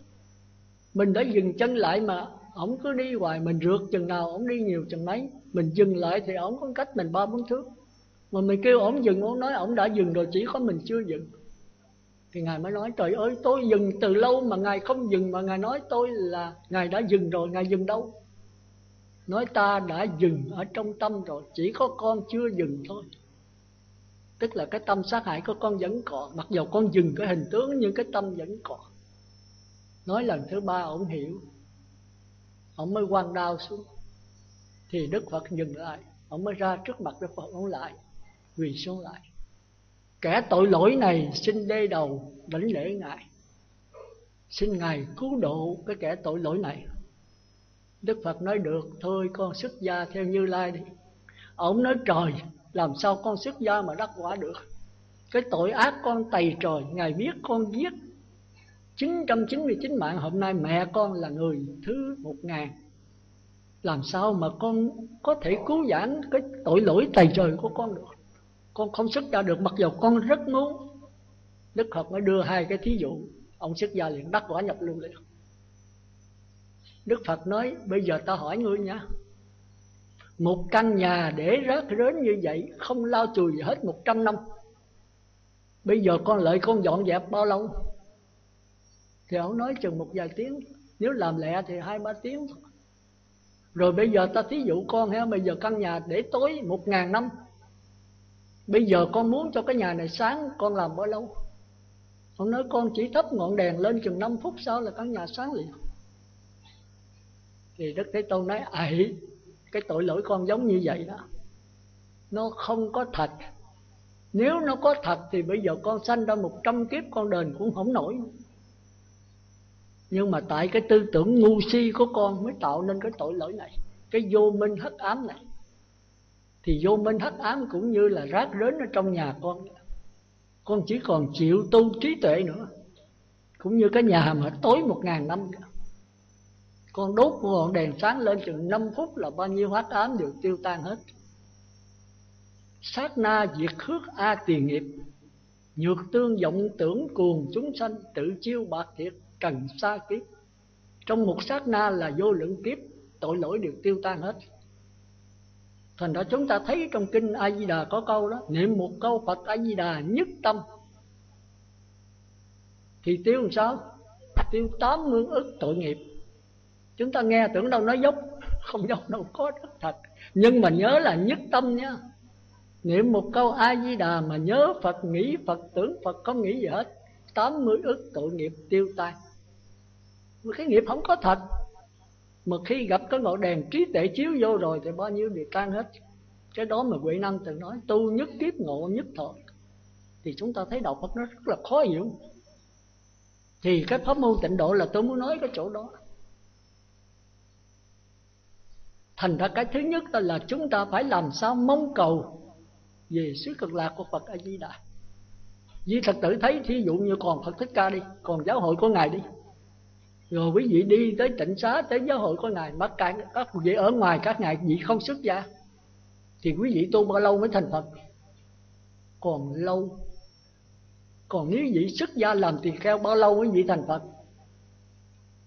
Mình đã dừng chân lại mà ổng cứ đi hoài, mình rượt chừng nào ổng đi nhiều chừng mấy, mình dừng lại thì ổng có cách mình ba bốn thước, mà mình kêu ổng dừng ổng nói ổng đã dừng rồi, chỉ có mình chưa dừng. Thì ngài mới nói trời ơi, tôi dừng từ lâu mà ngài không dừng, mà ngài nói tôi là ngài đã dừng rồi. Ngài dừng đâu? Nói ta đã dừng ở trong tâm rồi, chỉ có con chưa dừng thôi. Tức là cái tâm sát hại của con vẫn còn, mặc dù con dừng cái hình tướng nhưng cái tâm vẫn còn. Nói lần thứ ba ổng hiểu, ổng mới quăng đao xuống. Thì Đức Phật dừng lại, ổng mới ra trước mặt Đức Phật, ổng lại quỳ xuống lại. Kẻ tội lỗi này xin đê đầu đảnh lễ ngài, xin ngài cứu độ cái kẻ tội lỗi này. Đức Phật nói được, thôi con xuất gia theo Như Lai đi. Ông nói trời, làm sao con xuất gia mà đắc quả được? Cái tội ác con tày trời, ngài biết con giết chín trăm chín mươi chín mạng, hôm nay mẹ con là người thứ một ngàn, làm sao mà con có thể cứu giãn cái tội lỗi tày trời của con được? Con không xuất gia được, mặc dù con rất muốn. Đức Phật mới đưa hai cái thí dụ, ông xuất gia liền đắc quả nhập luôn liền. Đức Phật nói bây giờ ta hỏi ngươi nha, một căn nhà để rác rến như vậy, không lau chùi gì hết một trăm năm, bây giờ con lại con dọn dẹp bao lâu? Thì ông nói chừng một vài tiếng, nếu làm lẹ thì hai ba tiếng. Rồi bây giờ ta thí dụ con ha, bây giờ căn nhà để tối một ngàn năm, bây giờ con muốn cho cái nhà này sáng, con làm bao lâu? Ông nói con chỉ thắp ngọn đèn lên chừng năm phút sau là căn nhà sáng liền. Thì Đức Thế Tôn nói ấy, cái tội lỗi con giống như vậy đó, nó không có thật. Nếu nó có thật thì bây giờ con sanh ra một trăm kiếp con đền cũng không nổi. Nhưng mà tại cái tư tưởng ngu si của con mới tạo nên cái tội lỗi này, cái vô minh hắc ám này. Thì vô minh hắc ám cũng như là rác rến ở trong nhà con. Con chỉ còn chịu tu trí tuệ nữa, cũng như cái nhà mà tối một ngàn năm nữa. Con đốt ngọn đèn sáng lên chừng năm phút là bao nhiêu hắc ám đều tiêu tan hết. Sát na diệt khước a tiền nghiệp, Nhược tương vọng tưởng cuồng chúng sanh, tự chiêu bạc thiệt cần xa kiếp. Trong một sát na là vô lượng kiếp, tội lỗi đều tiêu tan hết. Thành ra chúng ta thấy trong kinh A Di Đà có câu đó, niệm một câu Phật A Di Đà nhất tâm thì tiêu làm sao? Tiêu tám mươi ức tội nghiệp. Chúng ta nghe tưởng đâu nói dốc, không dốc đâu, có rất thật. Nhưng mà nhớ là nhất tâm nha. Niệm một câu A Di Đà mà nhớ Phật, nghĩ Phật, tưởng Phật, không nghĩ gì hết, tám mươi ức tội nghiệp tiêu tan. Cái nghiệp không có thật, mà khi gặp cái ngọn đèn trí tuệ chiếu vô rồi thì bao nhiêu bị tan hết. Cái đó mà Huệ Năng từng nói, tu nhất kiếp ngộ nhất thọ. Thì chúng ta thấy đạo Phật nó rất là khó hiểu. Thì cái pháp môn tịnh độ là tôi muốn nói cái chỗ đó. Thành ra cái thứ nhất là chúng ta phải làm sao mong cầu về xứ cực lạc của Phật A Di Đà. Vì thật tự thấy, thí dụ như còn Phật Thích Ca đi, còn giáo hội của Ngài đi, rồi quý vị đi tới tịnh xá, tới giáo hội của Ngài, mà các, các quý vị ở ngoài các ngài vị không xuất gia, thì quý vị tu bao lâu mới thành Phật? Còn lâu. Còn nếu vị xuất gia làm tỳ kheo bao lâu mới vị thành Phật?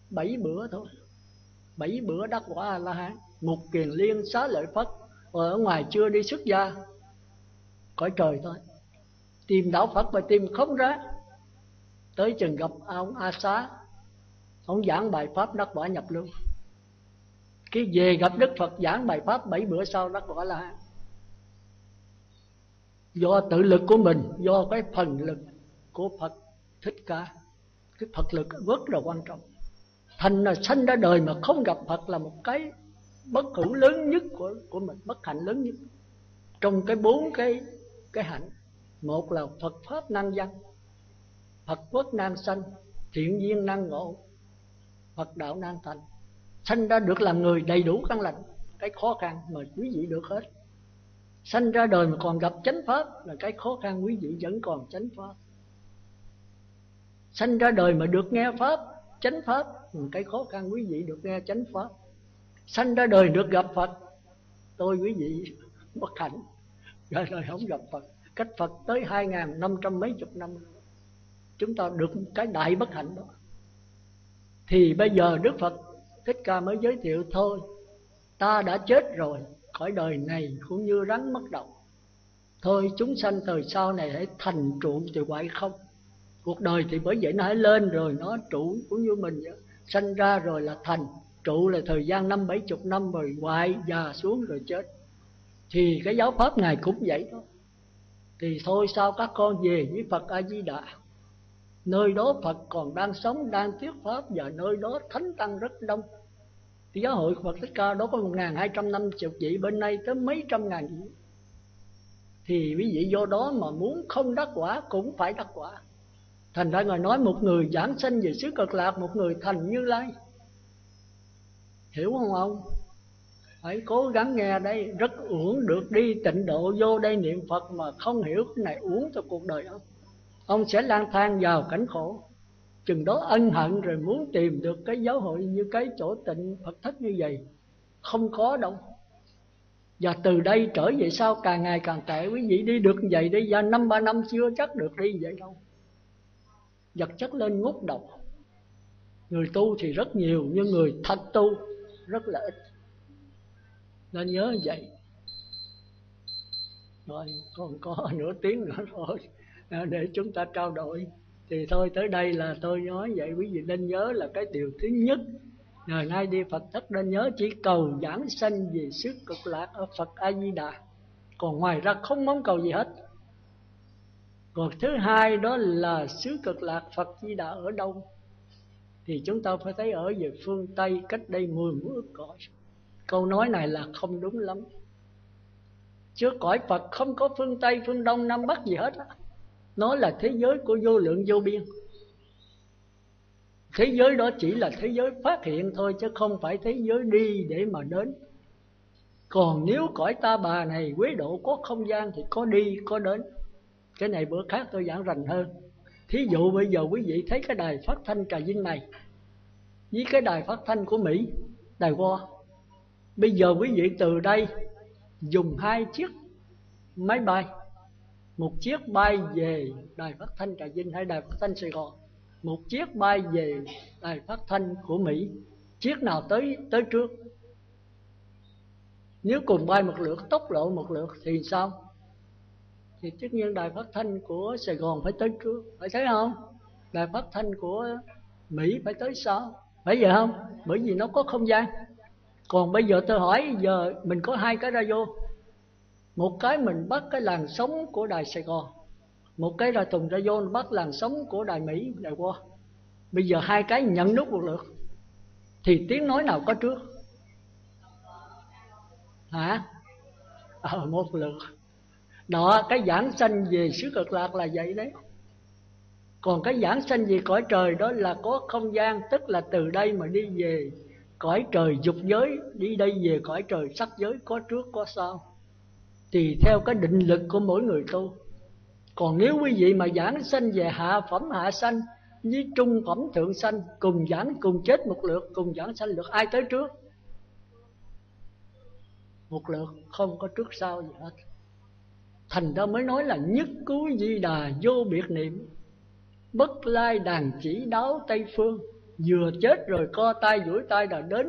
Bảy bữa thôi. Bảy bữa đắc quả A La Hán. Mục Kiền Liên, Xá Lợi Phất, ở ngoài chưa đi xuất gia, cõi trời thôi. Tìm đạo Phật mà tìm không ra. Tới chừng gặp ông A Xá, ông giảng bài pháp đắc quả nhập lưu. Khi về gặp Đức Phật giảng bài pháp, bảy bữa sau đắc quả A La Hán. Do tự lực của mình, do cái phần lực của Phật Thích Ca, cái Phật lực rất là quan trọng. Thành là sanh ra đời mà không gặp Phật là một cái bất hữu lớn nhất của của mình, bất hạnh lớn nhất trong cái bốn cái cái hạnh. Một là Phật pháp năng văn, Phật quốc năng sanh, thiện duyên năng ngộ, Phật đạo năng thành. Sanh ra được làm người đầy đủ căn lành, cái khó khăn mà quý vị được hết. Sanh ra đời mà còn gặp chánh pháp là cái khó khăn, quý vị vẫn còn chánh pháp. Sanh ra đời mà được nghe pháp, chánh pháp, cái khó khăn, quý vị được nghe chánh pháp. Sanh ra đời được gặp Phật, tôi quý vị bất hạnh, ra đời không gặp Phật, cách Phật tới hai ngàn năm trăm mấy chục năm, chúng ta được cái đại bất hạnh đó. Thì bây giờ Đức Phật Thích Ca mới giới thiệu, thôi ta đã chết rồi, khỏi đời này cũng như rắn mất đầu, thôi chúng sanh thời sau này hãy thành trụ từ hoại không. Cuộc đời thì bởi vậy nó hãy lên rồi nó trụ cũng như mình vậy. Sanh ra rồi là thành, trụ là thời gian năm bảy chục năm rồi hoại, già xuống rồi chết. Thì cái giáo pháp Ngài cũng vậy đó. Thì thôi sao các con về với Phật A Di Đà, nơi đó Phật còn đang sống, đang thuyết pháp, và nơi đó thánh tăng rất đông. Thì giáo hội Phật Thích Ca đó có một nghìn hai trăm năm mươi vị, bên nay tới mấy trăm ngàn vị. Thì quý vị do đó mà muốn không đắc quả cũng phải đắc quả. Thành ra Ngài nói một người giảng sanh về xứ cực lạc, một người thành Như Lai. Hiểu không ông? Hãy cố gắng nghe đây, rất uổng được đi tịnh độ, vô đây niệm Phật mà không hiểu cái này uổng cho cuộc đời ông. Ông sẽ lang thang vào cảnh khổ, chừng đó ân hận rồi muốn tìm được cái giáo hội như cái chỗ tịnh Phật Thất như vậy, không có đâu. Và từ đây trở về sau càng ngày càng tệ, quý vị đi được như vậy đi, và năm ba năm chưa chắc được đi vậy đâu. Vật chất lên ngút đầu. Người tu thì rất nhiều, nhưng người thật tu rất là ít. Nên nhớ vậy. Rồi còn có nửa tiếng nữa thôi để chúng ta trao đổi. Thì thôi tới đây là tôi nói vậy. Quý vị nên nhớ là cái điều thứ nhất, ngày nay đi Phật Thất nên nhớ chỉ cầu giảng sanh về xứ cực lạc ở Phật A Di Đà, còn ngoài ra không mong cầu gì hết. Còn thứ hai đó là xứ cực lạc Phật Di Đà ở đâu? Thì chúng ta phải thấy ở về phương Tây, cách đây mười muôn cõi. Câu nói này là không đúng lắm. Chứ cõi Phật không có phương Tây, phương Đông, Nam Bắc gì hết. Nó là thế giới của vô lượng vô biên. Thế giới đó chỉ là thế giới phát hiện thôi, chứ không phải thế giới đi để mà đến. Còn nếu cõi ta bà này quế độ có không gian thì có đi, có đến. Cái này bữa khác tôi giảng rành hơn. Thí dụ bây giờ quý vị thấy cái đài phát thanh Trà Vinh này với cái đài phát thanh của Mỹ, đài Hoa. Bây giờ quý vị từ đây dùng hai chiếc máy bay một chiếc bay về đài phát thanh Trà Vinh hay đài phát thanh Sài Gòn, một chiếc bay về đài phát thanh của Mỹ, chiếc nào tới tới trước. Nếu cùng bay một lượt, tốc độ một lượt thì sao? Thì tất nhiên đài phát thanh của Sài Gòn phải tới trước, phải thấy không? Đài phát thanh của Mỹ phải tới sau, phải vậy không? Bởi vì nó có không gian. Còn bây giờ tôi hỏi, giờ mình có hai cái radio, một cái mình bắt cái làn sóng của đài Sài Gòn, một cái là thùng radio bắt làn sóng của đài Mỹ, đài qua. Bây giờ hai cái nhận nút một lượt, thì tiếng nói nào có trước? Hả? Ờ, một lượt. Đó, cái giảng sanh về xứ Cực Lạc là vậy đấy. Còn cái giảng sanh về cõi trời đó là có không gian, tức là từ đây mà đi về cõi trời dục giới, đi đây về cõi trời sắc giới, có trước có sau, thì theo cái định lực của mỗi người tu. Còn nếu quý vị mà giảng sanh về hạ phẩm hạ sanh với trung phẩm thượng sanh, cùng giảng cùng chết một lượt, cùng giảng sanh lượt, ai tới trước? Một lượt, không có trước sau gì hết. Thành ra mới nói là nhất cứu Di Đà vô biệt niệm, bất lai đàn chỉ đáo Tây Phương. Vừa chết rồi co tay duỗi tay là đến